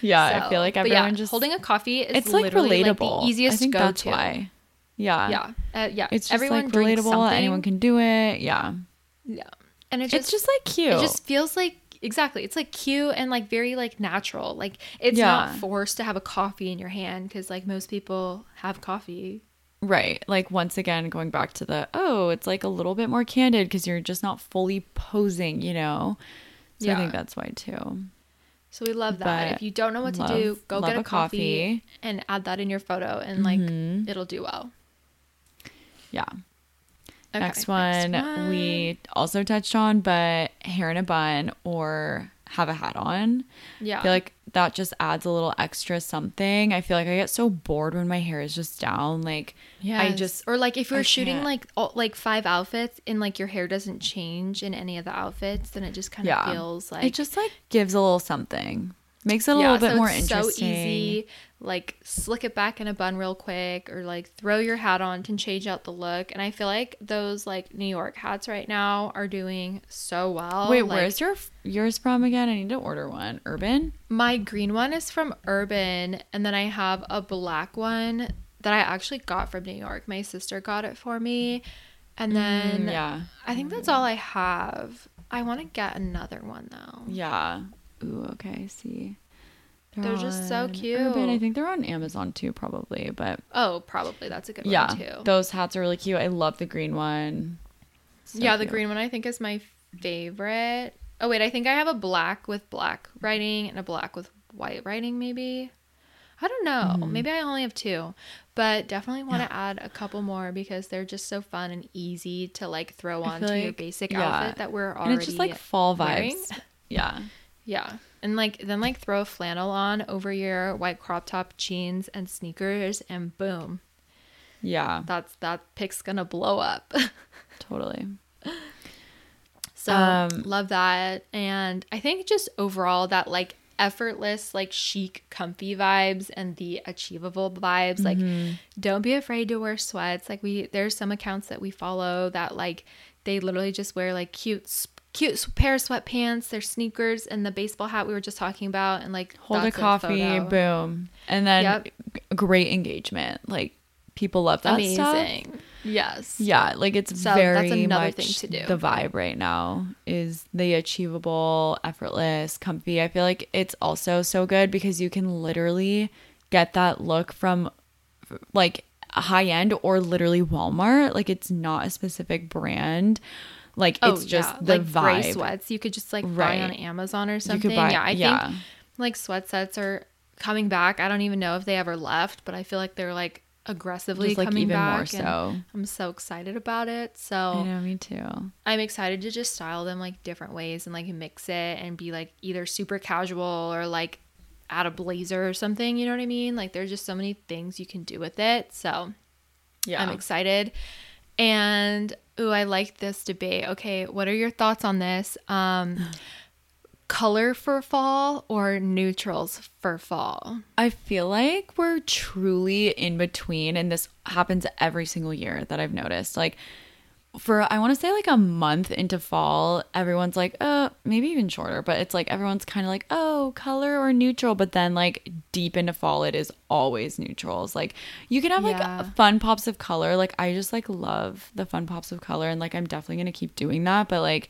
yeah, so, I feel like everyone yeah, just... holding a coffee is it's literally like relatable. Like, the easiest go-to. I think go-to. That's why. Yeah. Yeah. Uh, yeah. It's just everyone like relatable. Something. Anyone can do it. Yeah. Yeah. And it just, it's just like cute. It just feels like, exactly. It's like cute and like very like natural. Like it's yeah. not forced to have a coffee in your hand because like most people have coffee. Right. Like once again, going back to the, oh, it's like a little bit more candid because you're just not fully posing, you know? So yeah. I think that's why too. So we love that. But if you don't know what love, to do, go get a, a coffee, coffee and add that in your photo and like mm-hmm. it'll do well. Yeah. Okay, next, one next one we also touched on, but hair in a bun or have a hat on. Yeah. I feel like that just adds a little extra something. I feel like I get so bored when my hair is just down. Like, yeah, I just, or like if you're I shooting can't. like all, like five outfits and like your hair doesn't change in any of the outfits, then it just kind of yeah. feels like it just like gives a little something, makes it a yeah, little bit so more it's interesting. So easy, like slick it back in a bun real quick, or like throw your hat on to change out the look. And I feel like those like New York hats right now are doing so well. Wait, like, where's your yours from again? I need to order one. Urban? My green one is from Urban, and then I have a black one that I actually got from New York. My sister got it for me. And then mm, yeah. I think that's all I have. I want to get another one though. Yeah. Ooh, okay, I see. They're, they're just so cute. Urban. I think they're on Amazon too, probably. But oh, probably that's a good yeah, one too. Yeah, those hats are really cute. I love the green one. So yeah, the cute. green one I think is my favorite. Oh wait, I think I have a black with black writing and a black with white writing. Maybe I don't know. Mm-hmm. Maybe I only have two, but definitely want to yeah. add a couple more because they're just so fun and easy to like throw on to like, your basic yeah. outfit that we're already. And it's just like fall wearing. Vibes. Yeah. Yeah. And like then like throw a flannel on over your white crop top, jeans, and sneakers, and boom. Yeah. That's that pic's gonna blow up. Totally. So um, love that. And I think just overall that like effortless, like chic, comfy vibes and the achievable vibes. Mm-hmm. Like don't be afraid to wear sweats. Like we there's some accounts that we follow that like they literally just wear like cute cute pair of sweatpants, their sneakers, and the baseball hat we were just talking about, and like hold a coffee, boom, and then yep. great engagement. Like people love that Amazing. Stuff. Yes. Yeah, like it's so very that's another much thing to do. The vibe right now is the achievable, effortless, comfy. I feel like it's also so good because you can literally get that look from like high end or literally Walmart. Like it's not a specific brand. Like oh, it's just yeah. the like vibe. Gray sweats you could just like right. buy on Amazon or something. You could buy, yeah, I yeah. think like sweat sets are coming back. I don't even know if they ever left, but I feel like they're like aggressively just, like, coming even back. More so. I'm so excited about it. So I know, me too. I'm excited to just style them like different ways and like mix it and be like either super casual or like add a blazer or something. You know what I mean? Like there's just so many things you can do with it. So yeah, I'm excited. And ooh, I like this debate. Okay, what are your thoughts on this? Um, color for fall or neutrals for fall? I feel like we're truly in between, and this happens every single year that I've noticed. Like for, I want to say like a month into fall, everyone's like, oh, maybe even shorter, but it's like everyone's kind of like, oh, color or neutral. But then like deep into fall, it is always neutrals. Like you can have like yeah. fun pops of color. Like I just like love the fun pops of color, and like I'm definitely going to keep doing that. But like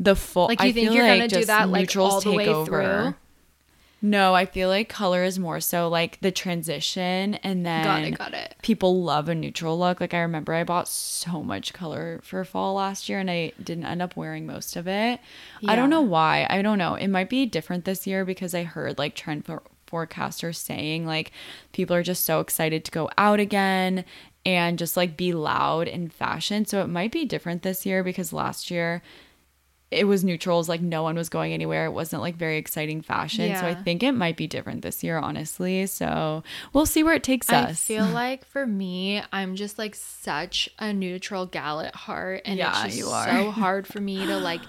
the full, like you I think feel you're like going to do that like all the way over. Through? No, I feel like color is more so like the transition, and then got it, got it. People love a neutral look. Like I remember I bought so much color for fall last year, and I didn't end up wearing most of it. Yeah. I don't know why. I don't know. It might be different this year because I heard like trend for- forecasters saying like people are just so excited to go out again and just like be loud in fashion. So it might be different this year because last year it was neutrals, like no one was going anywhere. It wasn't like very exciting fashion. Yeah. So I think it might be different this year, honestly. So we'll see where it takes I us. I feel like for me, I'm just like such a neutral gal at heart. And yeah, it's just you are. So hard for me to like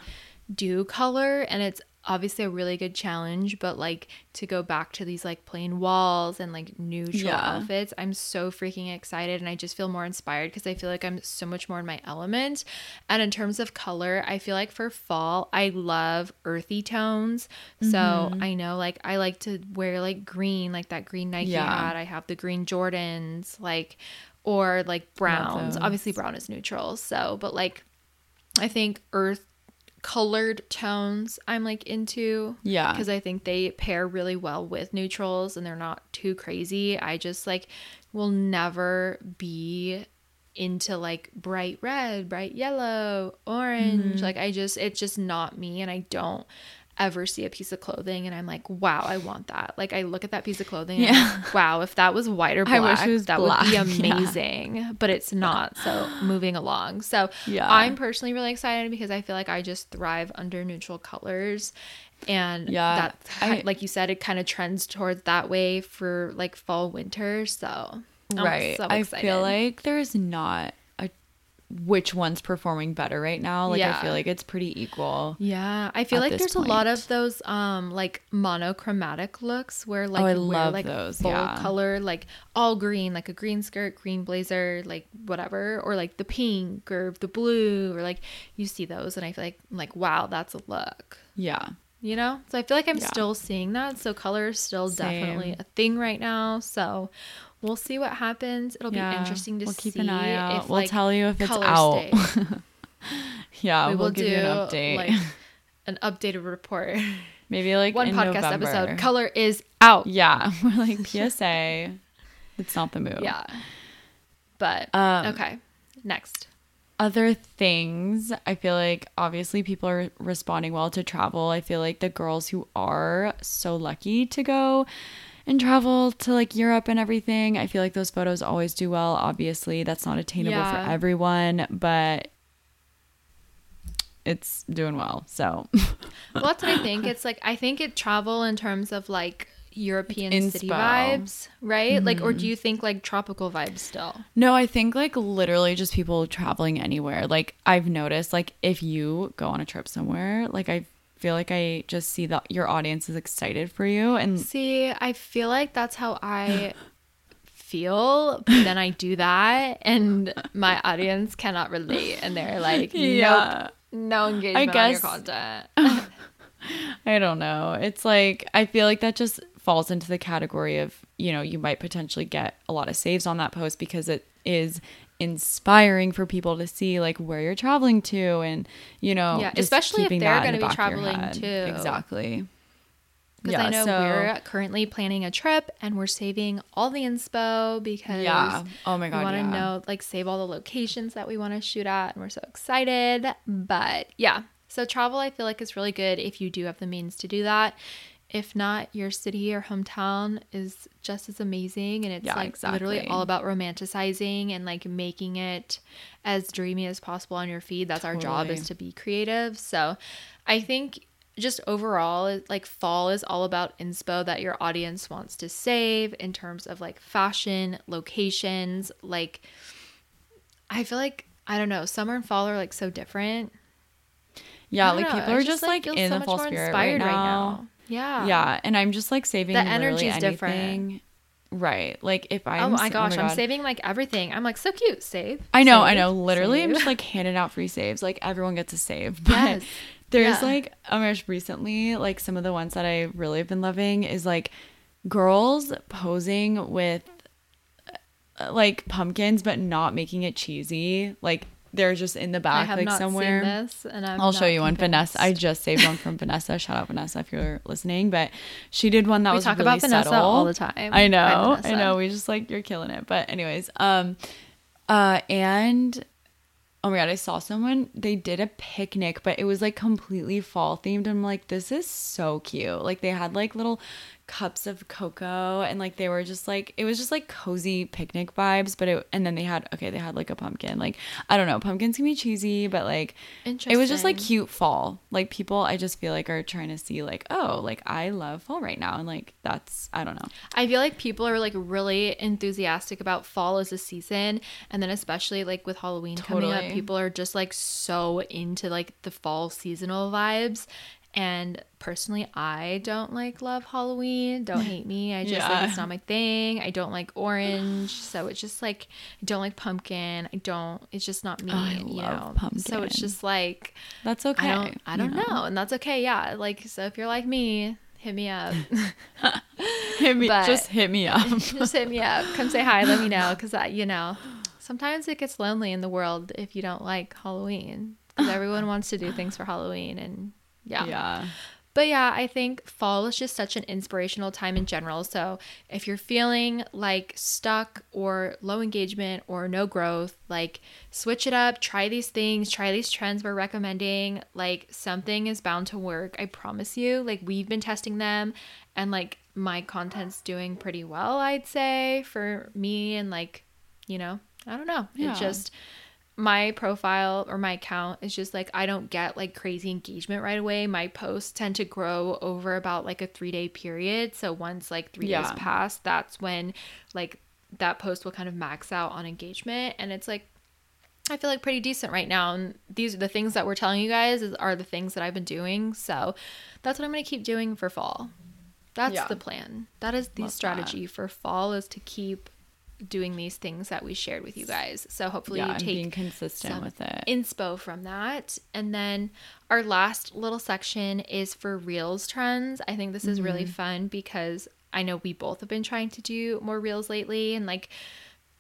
do color. And it's obviously a really good challenge, but like to go back to these like plain walls and like neutral yeah. outfits, I'm so freaking excited, and I just feel more inspired because I feel like I'm so much more in my element. And in terms of color, I feel like for fall I love earthy tones. Mm-hmm. So I know like I like to wear like green, like that green Nike yeah. hat. I have the green Jordans, like, or like browns. Obviously brown is neutral, so but like I think earth colored tones I'm like into, yeah, because I think they pair really well with neutrals, and they're not too crazy. I just like will never be into like bright red, bright yellow, orange. Mm-hmm. Like I just, it's just not me, and I don't ever see a piece of clothing and I'm like, wow, I want that. Like I look at that piece of clothing and yeah. I'm like, wow, if that was white or black, I wish it was that black. Would be amazing. Yeah. But it's not. So moving along. So yeah. I'm personally really excited because I feel like I just thrive under neutral colors. And yeah, that, I, like you said, it kind of trends towards that way for like fall, winter. So I'm right. so excited. I feel like there's not which one's performing better right now. Like yeah. I feel like it's pretty equal. Yeah. I feel like there's point. A lot of those um like monochromatic looks where like oh, I wear, love like those. Full yeah. color, like all green, like a green skirt, green blazer, like whatever, or like the pink or the blue, or like you see those and I feel like I'm like, wow, that's a look. Yeah. You know? So I feel like I'm yeah. still seeing that. So color is still Same. Definitely a thing right now. So we'll see what happens. It'll yeah. be interesting to we'll see. We'll keep an eye out. If, we'll like, tell you if it's out. yeah, we we'll will give do, you an update. Like, an updated report. Maybe like one in podcast November. Episode. Color is out. Yeah, we're like P S A. It's not the move. Yeah, but um, okay. Next. Other things, I feel like obviously people are responding well to travel. I feel like the girls who are so lucky to go and travel to like Europe and everything. I feel like those photos always do well. Obviously, that's not attainable yeah. for everyone, but it's doing well. So well, that's what I think. It's like, I think it travel in terms of like European Inspo. City vibes, right? Mm-hmm. Like, or do you think like tropical vibes still? No, I think like literally just people traveling anywhere. Like I've noticed like if you go on a trip somewhere, like I feel like I just see that your audience is excited for you. And see, I feel like that's how I feel, but then I do that and my audience cannot relate and they're like, nope, yeah. no engagement I guess- on your content. I don't know. It's like, I feel like that just falls into the category of, you know, you might potentially get a lot of saves on that post because it is inspiring for people to see like where you're traveling to and, you know, yeah, especially if they're going to the be traveling too. Exactly. Because yeah, I know so, we're currently planning a trip and we're saving all the inspo because yeah. oh my God, we want to yeah. know, like save all the locations that we want to shoot at and we're so excited. But yeah. So travel, I feel like, is really good if you do have the means to do that. If not, your city or hometown is just as amazing. And it's yeah, like exactly. literally all about romanticizing and like making it as dreamy as possible on your feed. That's totally. Our job, is to be creative. So I think just overall, like fall is all about inspo that your audience wants to save in terms of like fashion, locations. Like, I feel like, I don't know, summer and fall are like so different. Yeah, like know. people I are just like, like in so the fall spirit right now. right now. Yeah. Yeah, and I'm just like saving the energy's different. Right. Like if I Oh my gosh, oh my I'm saving like everything. I'm like so cute, save. I know, save, I know. Literally save. I'm just like handing out free saves. Like everyone gets a save. But yes. there's yeah. like oh my gosh, recently like some of the ones that I really have been loving is like girls posing with like pumpkins but not making it cheesy. Like they're just in the back, like somewhere. I have not seen this, and I'm I'll show you one. Vanessa, I just saved one from Vanessa. Shout out Vanessa if you're listening. But she did one that was really subtle. We talk about Vanessa all the time. I know, I know. We just like, you're killing it. But anyways, um, uh, and oh my god, I saw someone. They did a picnic, but it was like completely fall themed. I'm like, this is so cute. Like they had like little cups of cocoa and like they were just like, it was just like cozy picnic vibes, but it, and then they had okay they had like a pumpkin. Like I don't know, pumpkins can be cheesy, but like it was just like cute fall, like people I just feel like are trying to see like, oh, like I love fall right now, and like that's, I don't know, I feel like people are like really enthusiastic about fall as a season, and then especially like with Halloween totally. coming up, people are just like so into like the fall seasonal vibes. And personally, I don't like love Halloween. Don't hate me. I just yeah. like, it's not my thing. I don't like orange. So it's just like, I don't like pumpkin. I don't, it's just not me. Oh, I you love know? Pumpkin. So it's just like, that's okay. I don't, I don't you know. know. And that's okay. Yeah. Like, so if you're like me, hit me up. hit me, but just hit me up. just hit me up. Come say hi. Let me know. Because, you know, sometimes it gets lonely in the world if you don't like Halloween. Because everyone wants to do things for Halloween and, Yeah. yeah. But yeah, I think fall is just such an inspirational time in general. So if you're feeling like stuck or low engagement or no growth, like switch it up, try these things, try these trends we're recommending. Like something is bound to work. I promise you. Like we've been testing them and like my content's doing pretty well, I'd say, for me. And like, you know, I don't know. Yeah. It just... my profile or my account is just like, I don't get like crazy engagement right away. My posts tend to grow over about like a three day period. So once like three yeah. days pass, that's when like that post will kind of max out on engagement. And it's like, I feel like pretty decent right now. And these are the things that we're telling you guys is, are the things that I've been doing. So that's what I'm going to keep doing for fall. That's yeah. the plan. That is the Love strategy that. for fall, is to keep doing these things that we shared with you guys. So hopefully yeah, you take being consistent with it. Inspo from that. And then our last little section is for Reels trends. I think this is mm-hmm. really fun because I know we both have been trying to do more Reels lately, and like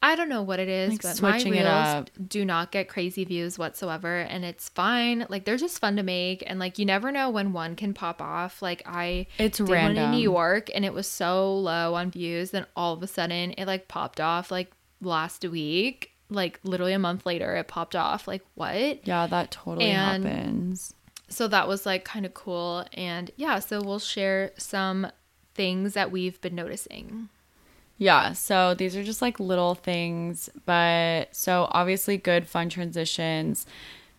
I don't know what it is, like but my Reels do not get crazy views whatsoever, and it's fine. Like they're just fun to make, and like you never know when one can pop off. Like I it's did random. one in New York, and it was so low on views, then all of a sudden it like popped off like last week. Like literally a month later, it popped off. Like what? Yeah, that totally and happens. So that was like kind of cool, and yeah. So we'll share some things that we've been noticing. Yeah, so these are just like little things, but so obviously good, fun transitions.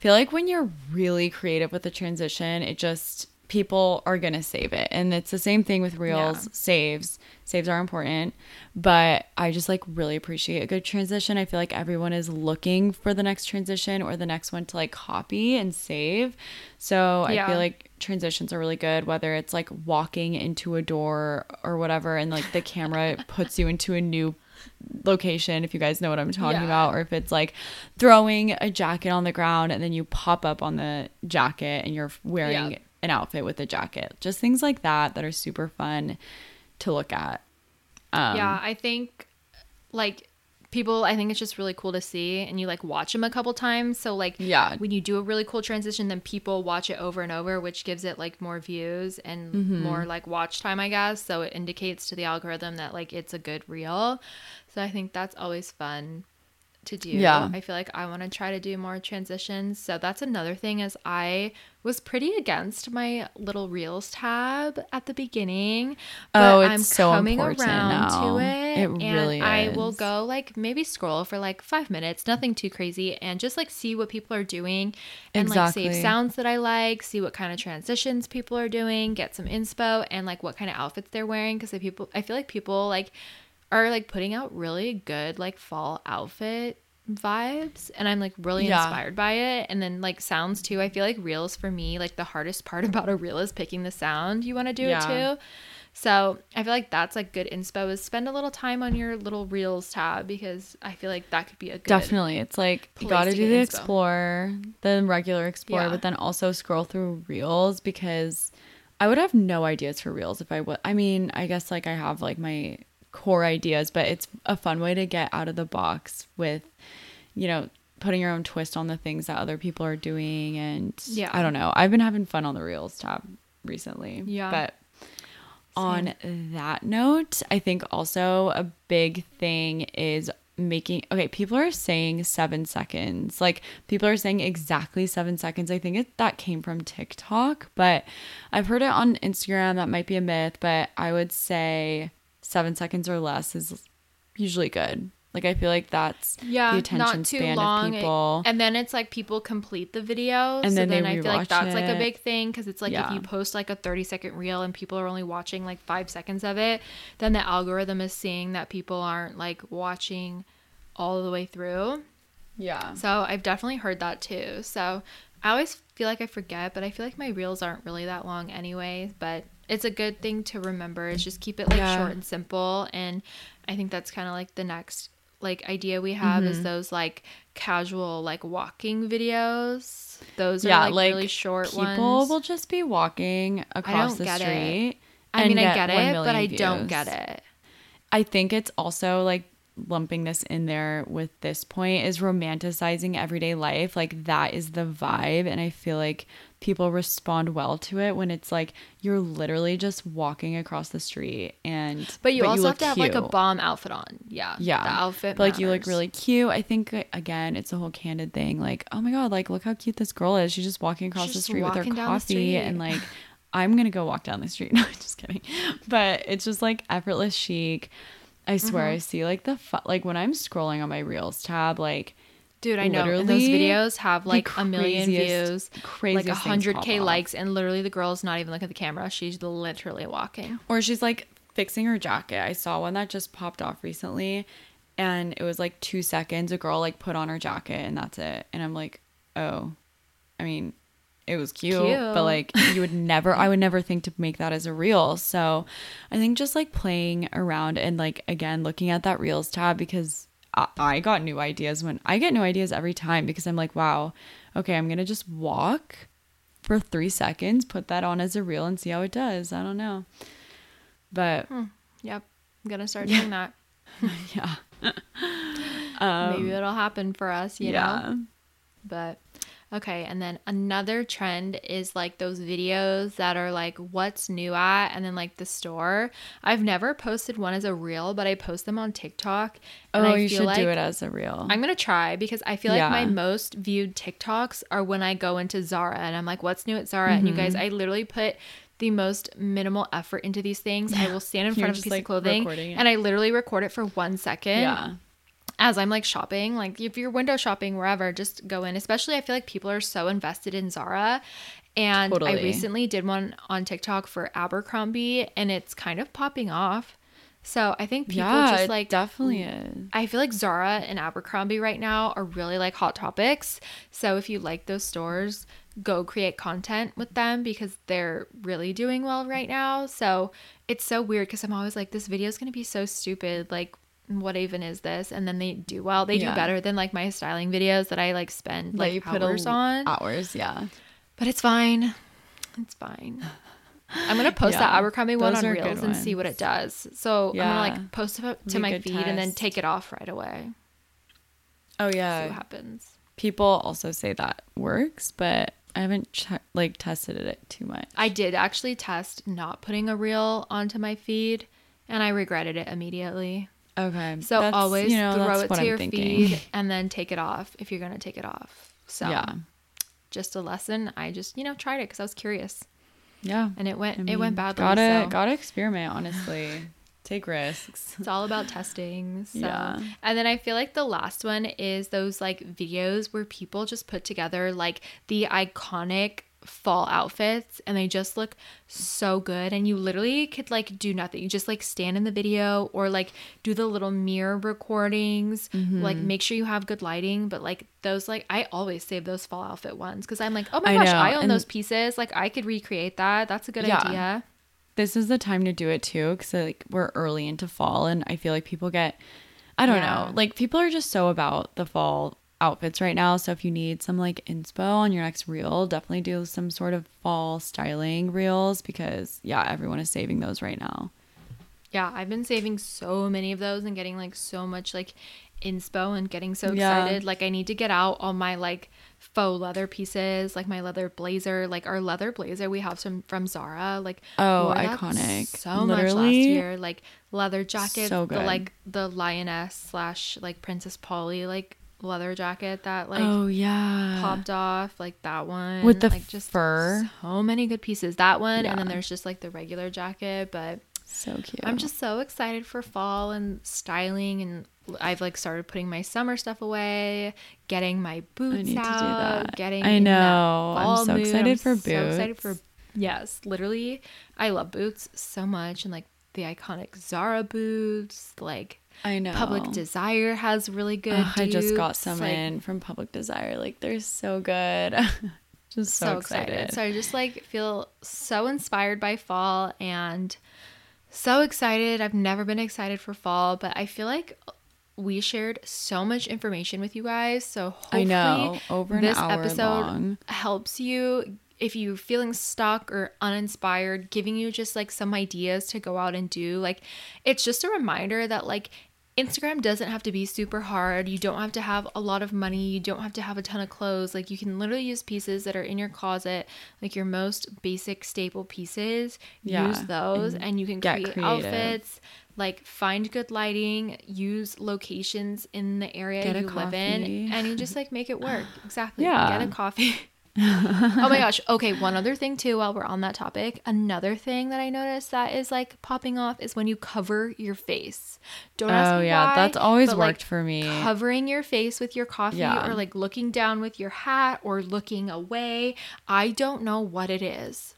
I feel like when you're really creative with a transition, it just, people are going to save it. And it's the same thing with reels, yeah. saves. Saves are important, but I just like really appreciate a good transition. I feel like everyone is looking for the next transition or the next one to like copy and save. So yeah. I feel like transitions are really good, whether it's like walking into a door or whatever and like the camera puts you into a new location, if you guys know what I'm talking yeah. about, or if it's like throwing a jacket on the ground and then you pop up on the jacket and you're wearing yeah. an outfit with a jacket. Just things like that that are super fun to look at. Um, yeah, I think like people, I think it's just really cool to see, and you like watch them a couple times. So like yeah. when you do a really cool transition, then people watch it over and over, which gives it like more views and mm-hmm. more like watch time, I guess. So it indicates to the algorithm that like it's a good reel. So I think that's always fun to do. Yeah. I feel like I want to try to do more transitions. So that's another thing, is I was pretty against my little reels tab at the beginning, but oh, it's I'm so coming important around now. To it. It and really is. I will go like maybe scroll for like five minutes, nothing too crazy, and just like see what people are doing and exactly. like save sounds that I like, see what kind of transitions people are doing, get some inspo and like what kind of outfits they're wearing, because the people, I feel like people like are like putting out really good like fall outfit vibes, and I'm like really yeah. inspired by it. And then like sounds too. I feel like reels for me, like the hardest part about a reel is picking the sound you want to do yeah. it to. So I feel like that's like good inspo, is spend a little time on your little reels tab, because I feel like that could be a good definitely. It's like you got to do the explore, the regular explore, yeah. but then also scroll through reels, because I would have no ideas for reels if I would. I mean, I guess like I have like my core ideas, but it's a fun way to get out of the box with, you know, putting your own twist on the things that other people are doing. And yeah, I don't know, I've been having fun on the reels tab recently. Yeah, but on Same. That note, I think also a big thing is making okay people are saying seven seconds, like people are saying exactly seven seconds. I think it that came from TikTok, but I've heard it on Instagram. That might be a myth, but I would say Seven seconds or less is usually good. Like, I feel like that's yeah, the attention span long. Of people. And then it's like people complete the video. And so then, then I feel like that's it. Like a big thing, because it's like yeah. if you post like a thirty second reel and people are only watching like five seconds of it, then the algorithm is seeing that people aren't like watching all the way through. Yeah. So I've definitely heard that too. So I always feel like I forget, but I feel like my reels aren't really that long anyway. But it's a good thing to remember, is just keep it like yeah. short and simple. And I think that's kind of like the next like idea we have mm-hmm. is those like casual like walking videos. Those yeah, are like, like really short people ones. People will just be walking across the street. I mean, I get it, but I views. Don't get it. I think it's also like lumping this in there with this point is romanticizing everyday life. Like that is the vibe, and I feel like people respond well to it when it's like you're literally just walking across the street, and but you but also you have to have cute. Like a bomb outfit on. Yeah, yeah, the outfit. But like you look really cute. I think again, it's a whole candid thing. Like, oh my god, like look how cute this girl is. She's just walking across just the street with her coffee, and like I'm gonna go walk down the street. No, just kidding. But it's just like effortless chic. I swear, mm-hmm. I see like the fu- like when I'm scrolling on my reels tab, like. Dude, I know. And those videos have like craziest, a million views, like one hundred K likes, and literally the girl's not even looking at the camera. She's literally walking. Or she's like fixing her jacket. I saw one that just popped off recently, and it was like two seconds. A girl like put on her jacket, and that's it. And I'm like, oh, I mean, it was cute, cute. But like you would never, I would never think to make that as a reel. So I think just like playing around and like, again, looking at that reels tab, because I got new ideas when I get new ideas every time, because I'm like, wow, okay, I'm going to just walk for three seconds, put that on as a reel and see how it does. I don't know. But hmm. yep, I'm going to start yeah. doing that. yeah. um, Maybe it'll happen for us, you yeah. know? But okay. And then another trend is like those videos that are like what's new at, and then like the store. I've never posted one as a reel, but I post them on TikTok. And oh, I you feel should like do it as a reel. I'm going to try, because I feel yeah. like my most viewed TikToks are when I go into Zara and I'm like, what's new at Zara? Mm-hmm. And you guys, I literally put the most minimal effort into these things. Yeah. I will stand in You're front of a piece like of clothing and I literally record it for one second. Yeah. As I'm like shopping, like if you're window shopping, wherever, just go in. Especially I feel like people are so invested in Zara. And totally. I recently did one on TikTok for Abercrombie and it's kind of popping off. So I think people yeah, just like it definitely is. I feel like Zara and Abercrombie right now are really like hot topics. So if you like those stores, go create content with them because they're really doing well right now. So it's so weird because I'm always like, this video is going to be so stupid. Like, what even is this? And then they do well. They yeah. do better than like my styling videos that I like spend like yeah, hours on. Hours, yeah. But it's fine. It's fine. I'm going to post yeah. that Abercrombie one Those on Reels and see what it does. So yeah. I'm going to like post it to my feed test. And then take it off right away. Oh, yeah. See what happens. People also say that works, but I haven't ch- like tested it too much. I did actually test not putting a Reel onto my feed and I regretted it immediately. Okay. So that's, always you know, throw it to I'm your thinking. Feed and then take it off if you're going to take it off. So yeah. just a lesson. I just, you know, tried it because I was curious. Yeah, and it went I mean, it went badly. Gotta so. gotta experiment, honestly. Take risks. It's all about testing. So. Yeah, and then I feel like the last one is those like videos where people just put together like the iconic fall outfits, and they just look so good. And you literally could like do nothing. You just like stand in the video or like do the little mirror recordings. Mm-hmm. Like make sure you have good lighting. But like those like I always save those fall outfit ones because I'm like, oh my I gosh, know. I own and those pieces. Like I could recreate that. That's a good yeah. idea. This is the time to do it too because like we're early into fall, and I feel like people get, I don't yeah. know, like people are just so about the fall outfits right now. So if you need some like inspo on your next reel, definitely do some sort of fall styling reels because yeah, everyone is saving those right now. Yeah, I've been saving so many of those and getting like so much like inspo and getting so excited. Yeah. Like I need to get out all my like faux leather pieces, like my leather blazer, like our leather blazer we have some from Zara. Like oh, iconic! So Literally, much last year, like leather jacket, so good. The, like the Lioness slash like Princess Polly, like. Leather jacket that like oh yeah popped off like that one with the like just fur. So many good pieces that one yeah. and then there's just like the regular jacket, but so cute. I'm just so excited for fall and styling, and I've like started putting my summer stuff away, getting my boots I need out to do that. Getting I know I'm so mood. excited I'm for boots so excited for yes literally I love boots so much, and like the iconic Zara boots, like I know Public Desire has really good Ugh, I just got some like, in from Public Desire, like they're so good. Just so, so excited. excited So I just like feel so inspired by fall and so excited. I've never been excited for fall, but I feel like we shared so much information with you guys, so hopefully I know over an this hour episode long. Helps you if you're feeling stuck or uninspired, giving you just like some ideas to go out and do. Like it's just a reminder that like Instagram doesn't have to be super hard. You don't have to have a lot of money. You don't have to have a ton of clothes. Like you can literally use pieces that are in your closet, like your most basic staple pieces. Yeah. Use those and, and you can create creative. outfits. Like find good lighting, use locations in the area Get you live in, and you just like make it work. Exactly. Yeah. Get a coffee. Oh my gosh. Okay, one other thing too while we're on that topic, another thing that I noticed that is like popping off is when you cover your face. Don't ask oh, me yeah, why, that's always worked like, for me. Covering your face with your coffee yeah. or like looking down with your hat or looking away. I don't know what it is.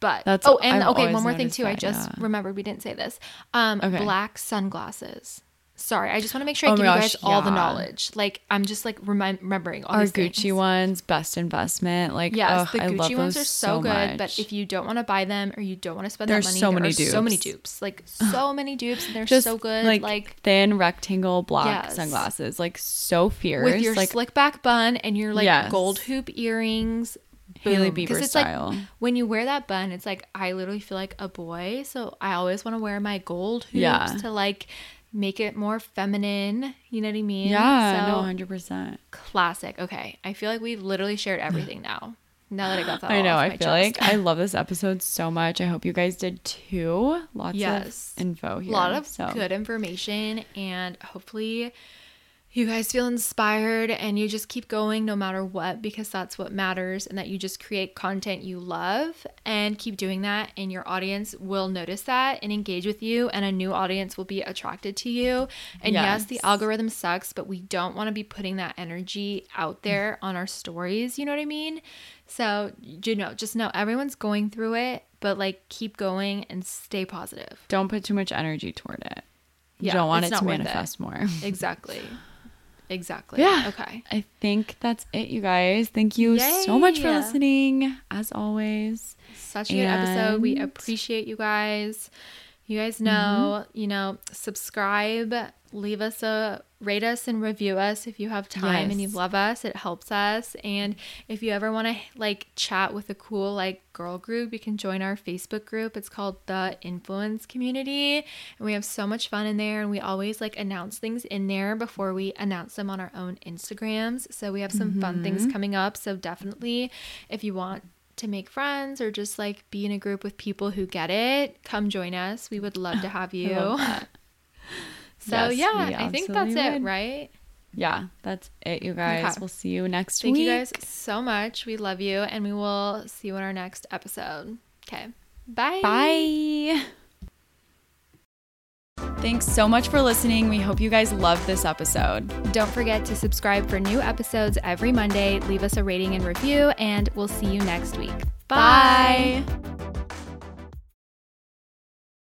But that's Oh, and I've okay, one more thing too. That, I just yeah. remembered we didn't say this. Um okay. black sunglasses. Sorry, I just want to make sure I oh give gosh, you guys yeah. all the knowledge. Like, I'm just like remi- remembering all our these Gucci things. Ones, best investment. Like, yes, ugh, the Gucci I love ones are so, so good. Much. But if you don't want to buy them or you don't want to spend There's that money, so there many are dupes. so many dupes. Like, so many dupes, and they're just, so good. Like, like thin rectangle black yes. sunglasses, like so fierce with your like, slick back bun and your like yes. gold hoop earrings. Hailey Bieber it's style. Like, when you wear that bun, it's like I literally feel like a boy. So I always want to wear my gold hoops yeah. to like. Make it more feminine, you know what I mean? Yeah, so, no, one hundred percent. Classic. Okay, I feel like we've literally shared everything now. Now that I got that I know, I feel chest. Like I love this episode so much. I hope you guys did too. Lots yes. of info here. A lot of so. good information, and hopefully you guys feel inspired and you just keep going no matter what, because that's what matters, and that you just create content you love and keep doing that, and your audience will notice that and engage with you, and a new audience will be attracted to you. And yes, yes the algorithm sucks, but we don't want to be putting that energy out there on our stories, you know what I mean? So, you know, just know everyone's going through it, but like keep going and stay positive. Don't put too much energy toward it. You yeah, don't want it to manifest it. more. Exactly. Exactly. Yeah. Okay. I think that's it, you guys. Thank you Yay. so much for listening, as always. Such a and... good episode. We appreciate you guys. You guys know, mm-hmm. you know, subscribe, leave us a rate us and review us if you have time yes. and you love us. It helps us. And if you ever want to like chat with a cool like girl group, you can join our Facebook group. It's called The Influence Community. And we have so much fun in there. And we always like announce things in there before we announce them on our own Instagrams. So we have some mm-hmm. fun things coming up. So definitely if you want to make friends or just like be in a group with people who get it, come join us. We would love to have you. So yes, yeah, I think that's would. it, right? Yeah, that's it, you guys. Okay. We'll see you next Thank week. Thank you guys so much. We love you, and we will see you in our next episode. Okay. Bye. Bye. Thanks so much for listening. We hope you guys loved this episode. Don't forget to subscribe for new episodes every Monday. Leave us a rating and review, and we'll see you next week. Bye. Bye.